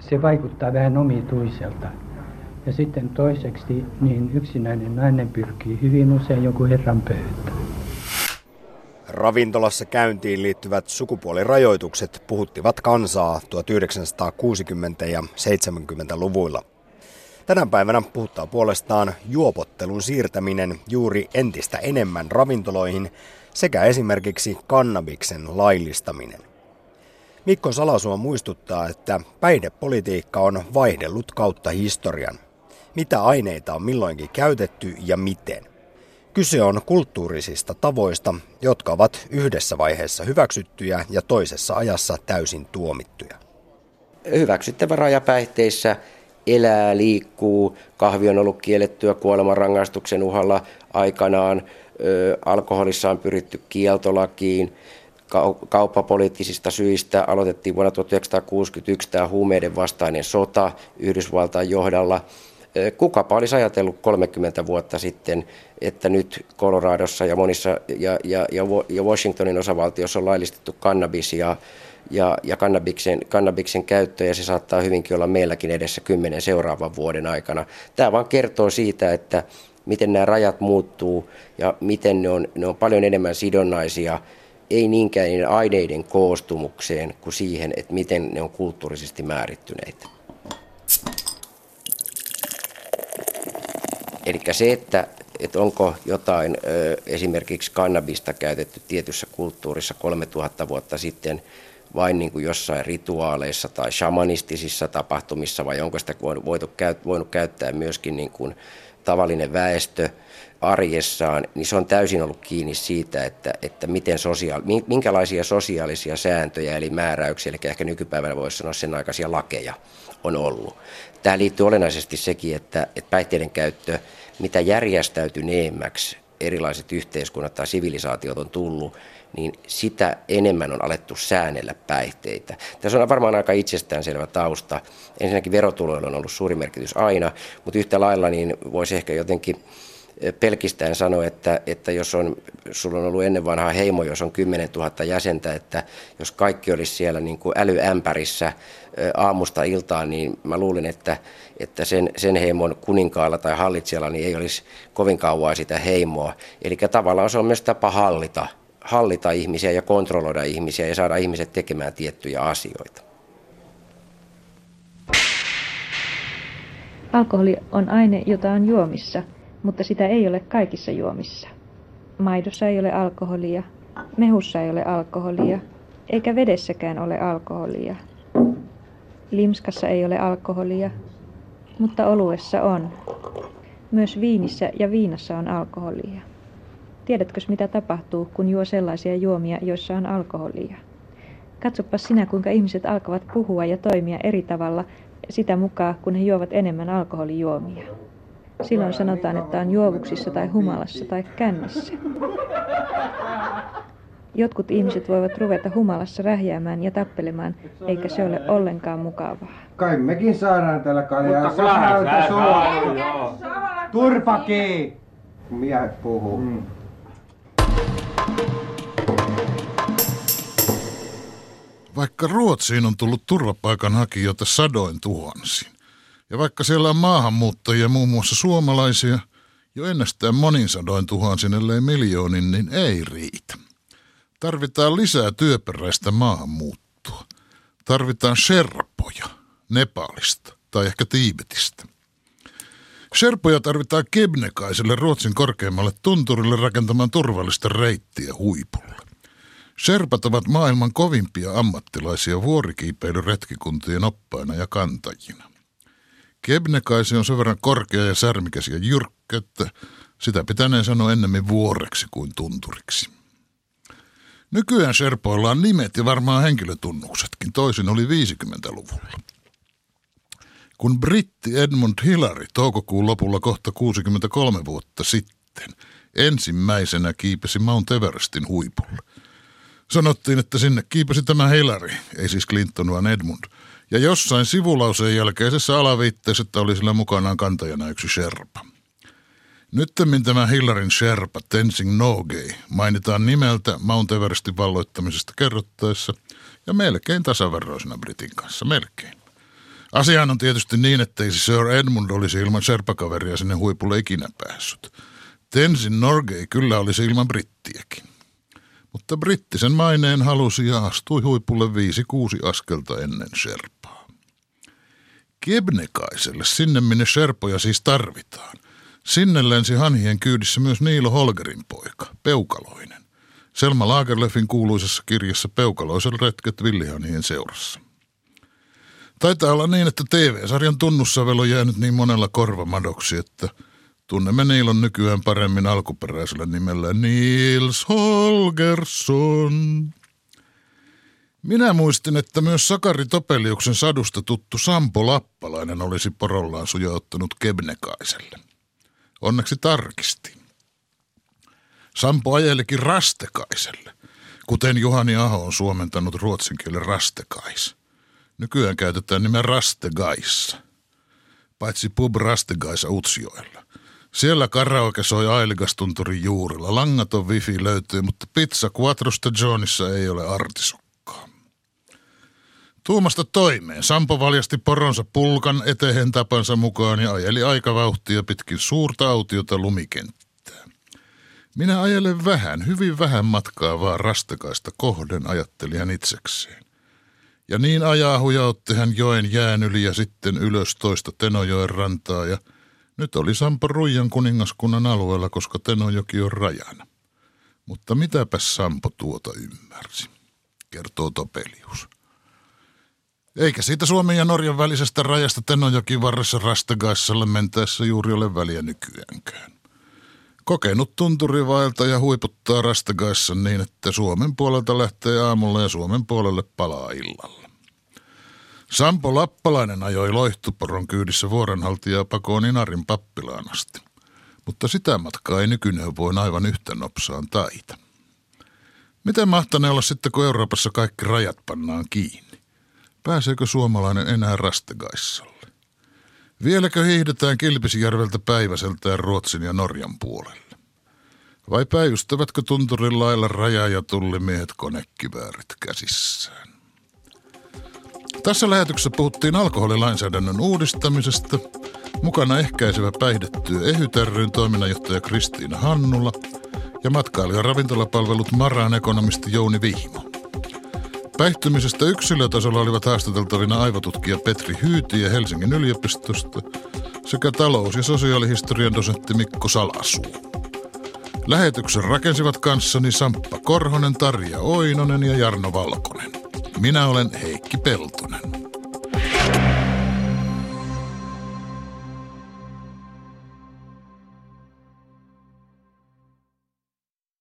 se vaikuttaa vähän omituiselta. Ja sitten toiseksi, niin yksinäinen nainen pyrkii hyvin usein joku herran pöytään. Ravintolassa käyntiin liittyvät sukupuolirajoitukset puhuttivat kansaa 1960- ja 70-luvuilla. Tänä päivänä puhuttaa puolestaan juopottelun siirtäminen juuri entistä enemmän ravintoloihin sekä esimerkiksi kannabiksen laillistaminen. Mikko Salasuo muistuttaa, että päihdepolitiikka on vaihdellut kautta historian. Mitä aineita on milloinkin käytetty ja miten? Kyse on kulttuurisista tavoista, jotka ovat yhdessä vaiheessa hyväksyttyjä ja toisessa ajassa täysin tuomittuja. Hyväksyttävä raja päihteissä elää, liikkuu, kahvi on ollut kiellettyä kuolemanrangaistuksen uhalla aikanaan, alkoholissa on pyritty kieltolakiin. Kauppapoliittisista syistä aloitettiin vuonna 1961 tämä huumeiden vastainen sota Yhdysvaltain johdolla. Kukapa olisi ajatellut 30 vuotta sitten, että nyt Coloradossa ja monissa ja Washingtonin osavaltiossa on laillistettu kannabis ja kannabiksen käyttö, ja se saattaa hyvinkin olla meilläkin edessä 10 seuraavan vuoden aikana. Tämä vaan kertoo siitä, että miten nämä rajat muuttuu ja miten ne on paljon enemmän sidonnaisia. Ei niinkään niiden aineiden koostumukseen kuin siihen, että miten ne on kulttuurisesti määrittyneitä. Eli se, että onko jotain esimerkiksi kannabista käytetty tietyssä kulttuurissa 3000 vuotta sitten vain niin kuin jossain rituaaleissa tai shamanistisissa tapahtumissa, vai onko sitä voinut käyttää myöskin niin kuin tavallinen väestö arjessaan, niin se on täysin ollut kiinni siitä, että miten minkälaisia sosiaalisia sääntöjä eli määräyksiä, eli ehkä nykypäivänä voisi sanoa sen aikaisia lakeja, on ollut. Tähän liittyy olennaisesti sekin, että päihteiden käyttö, mitä järjestäytyneemmäksi erilaiset yhteiskunnat tai sivilisaatiot on tullut, niin sitä enemmän on alettu säännellä päihteitä. Tässä on varmaan aika itsestäänselvä tausta. Ensinnäkin verotuloilla on ollut suuri merkitys aina, mutta yhtä lailla niin voisi ehkä jotenkin pelkistäen sanoa, että jos sulla on ollut ennen vanhaa heimo, jos on 10 000 jäsentä, että jos kaikki olisi siellä niin kuin älyämpärissä aamusta iltaan, niin mä luulin, että sen heimon kuninkaalla tai hallitsijalla niin ei olisi kovin kauaa sitä heimoa. Eli tavallaan se on myös tapa hallita ihmisiä ja kontrolloida ihmisiä ja saada ihmiset tekemään tiettyjä asioita. Alkoholi on aine, jota on juomissa, mutta sitä ei ole kaikissa juomissa. Maidossa ei ole alkoholia, mehussa ei ole alkoholia, eikä vedessäkään ole alkoholia. Limskassa ei ole alkoholia, mutta oluessa on. Myös viinissä ja viinassa on alkoholia. Tiedätkö, mitä tapahtuu, kun juo sellaisia juomia, joissa on alkoholia? Katsopas sinä, kuinka ihmiset alkavat puhua ja toimia eri tavalla sitä mukaan, kun he juovat enemmän alkoholijuomia. Silloin sanotaan, että on juovuksissa tai humalassa tai kännissä. Jotkut ihmiset voivat ruveta humalassa rähjäämään ja tappelemaan, eikä se ole ollenkaan mukavaa. Kai mekin saadaan tällä kaljaa. Turpaki! Miehet puhuu. Vaikka Ruotsiin on tullut turvapaikanhakijoita sadoin tuhansin, ja vaikka siellä on maahanmuuttajia, muun muassa suomalaisia, jo ennestään monin sadoin tuhansin, ellei miljoonin, niin ei riitä. Tarvitaan lisää työperäistä maahanmuuttoa. tarvitaan sherpoja Nepalista tai ehkä Tiibetistä. Sherpoja tarvitaan Kebnekaiselle Ruotsin korkeimmalle tunturille rakentamaan turvallista reittiä huipulle. Sherpat ovat maailman kovimpia ammattilaisia vuorikiipeilyretkikuntien oppaina ja kantajina. Kebnekaisi on sen verran korkea ja särmikäs ja jyrkkä, että sitä pitäneen sanoa ennemmin vuoreksi kuin tunturiksi. Nykyään sherpoilla on nimet ja varmaan henkilötunnuksetkin. Toisin oli 50-luvulla. Kun britti Edmund Hillary toukokuun lopulla kohta 63 vuotta sitten ensimmäisenä kiipesi Mount Everestin huipulle. Sanottiin, että sinne kiipesi tämä Hillary, ei siis Clinton vaan Edmund. Ja jossain sivulauseen jälkeisessä alaviitteessä, että oli sillä mukanaan kantajana yksi sherpa. Nyttemmin tämä Hillaryn sherpa Tenzing Norgay mainitaan nimeltä Mount Everestin valloittamisesta kerrottaessa ja melkein tasaveroisena Britin kanssa, melkein. Asiaan on tietysti niin, ettei Sir Edmund olisi ilman sherpakaveria sinne huipulle ikinä päässyt. Tenzing Norgay kyllä olisi ilman brittiäkin. Mutta brittisen maineen halusi ja astui huipulle 5-6 askelta ennen sherpaa. Kebnekaiselle, sinne minne sherpoja siis tarvitaan. Sinne lensi hanhien kyydissä myös Nils Holgerin poika, Peukaloinen. Selma Lagerlöfin kuuluisessa kirjassa Peukaloisen retket villihanhien seurassa. Taitaa olla niin, että TV-sarjan tunnussavelu on jäänyt niin monella korvamadoksi, että tunnemme Niilon nykyään paremmin alkuperäisellä nimellä Nils Holgersson. Minä muistin, että myös Sakari Topeliuksen sadusta tuttu Sampo Lappalainen olisi porollaan sujauttanut Kebnekaiselle. Onneksi tarkistin. Sampo ajelikin Rastegaiselle, kuten Juhani Aho on suomentanut ruotsin kielen Rastegais. Nykyään käytetään nimeä Rastegaissa, paitsi pub Rastegaisa Utsjoella. Siellä karaoke soi Ailigastunturin juurilla. Langaton wifi löytyy, mutta pizza Quattrosta Johnissa ei ole artisukkaa. Tuumasta toimeen Sampo valjasti poronsa pulkan etehen tapansa mukaan ja ajeli aikavauhtia pitkin suurta autiota lumikenttää. Minä ajelen vähän, hyvin vähän matkaa vaan Rastegaista kohden, ajatteli hän itsekseen. Ja niin ajaa hujautti hän joen jään yli ja sitten ylös toista Tenojoen rantaa ja nyt oli Sampo Ruijan kuningaskunnan alueella, koska Tenonjoki on rajana. Mutta mitäpäs Sampo tuota ymmärsi, kertoo Topelius. Eikä siitä Suomen ja Norjan välisestä rajasta Tenonjoki varressa Rastegaissalle mentäessä juuri ole väliä nykyäänkään. Kokenut tunturivaeltaja ja huiputtaa Rastegaissa niin, että Suomen puolelta lähtee aamulla ja Suomen puolelle palaa illalla. Sampo Lappalainen ajoi loihtuporon kyydissä vuorenhaltijaa pakoon Inarin pappilaan asti, mutta sitä matkaa ei nykyneuvoin aivan yhtä nopsaan taita. Miten mahtanee olla sitten, kun Euroopassa kaikki rajat pannaan kiinni? Pääseekö suomalainen enää Rastegaissalle? Vieläkö hiihdetään Kilpisjärveltä päiväseltään Ruotsin ja Norjan puolelle? Vai päivystävätkö tunturin lailla raja- ja tullimiehet konekiväärit käsissään? Tässä lähetyksessä puhuttiin alkoholilainsäädännön uudistamisesta. Mukana ehkäisevä päihdetyö EHYT ry:n toiminnanjohtaja Kristiina Hannula ja matkailu- ja ravintolapalvelut Maran ekonomisti Jouni Vihmo. Päihtymisestä yksilötasolla olivat haastateltavina aivotutkija Petri Hyytiä Helsingin yliopistosta sekä talous- ja sosiaalihistorian dosentti Mikko Salasuo. Lähetyksen rakensivat kanssani Samppa Korhonen, Tarja Oinonen ja Jarno Valkonen. Minä olen Heikki Peltonen.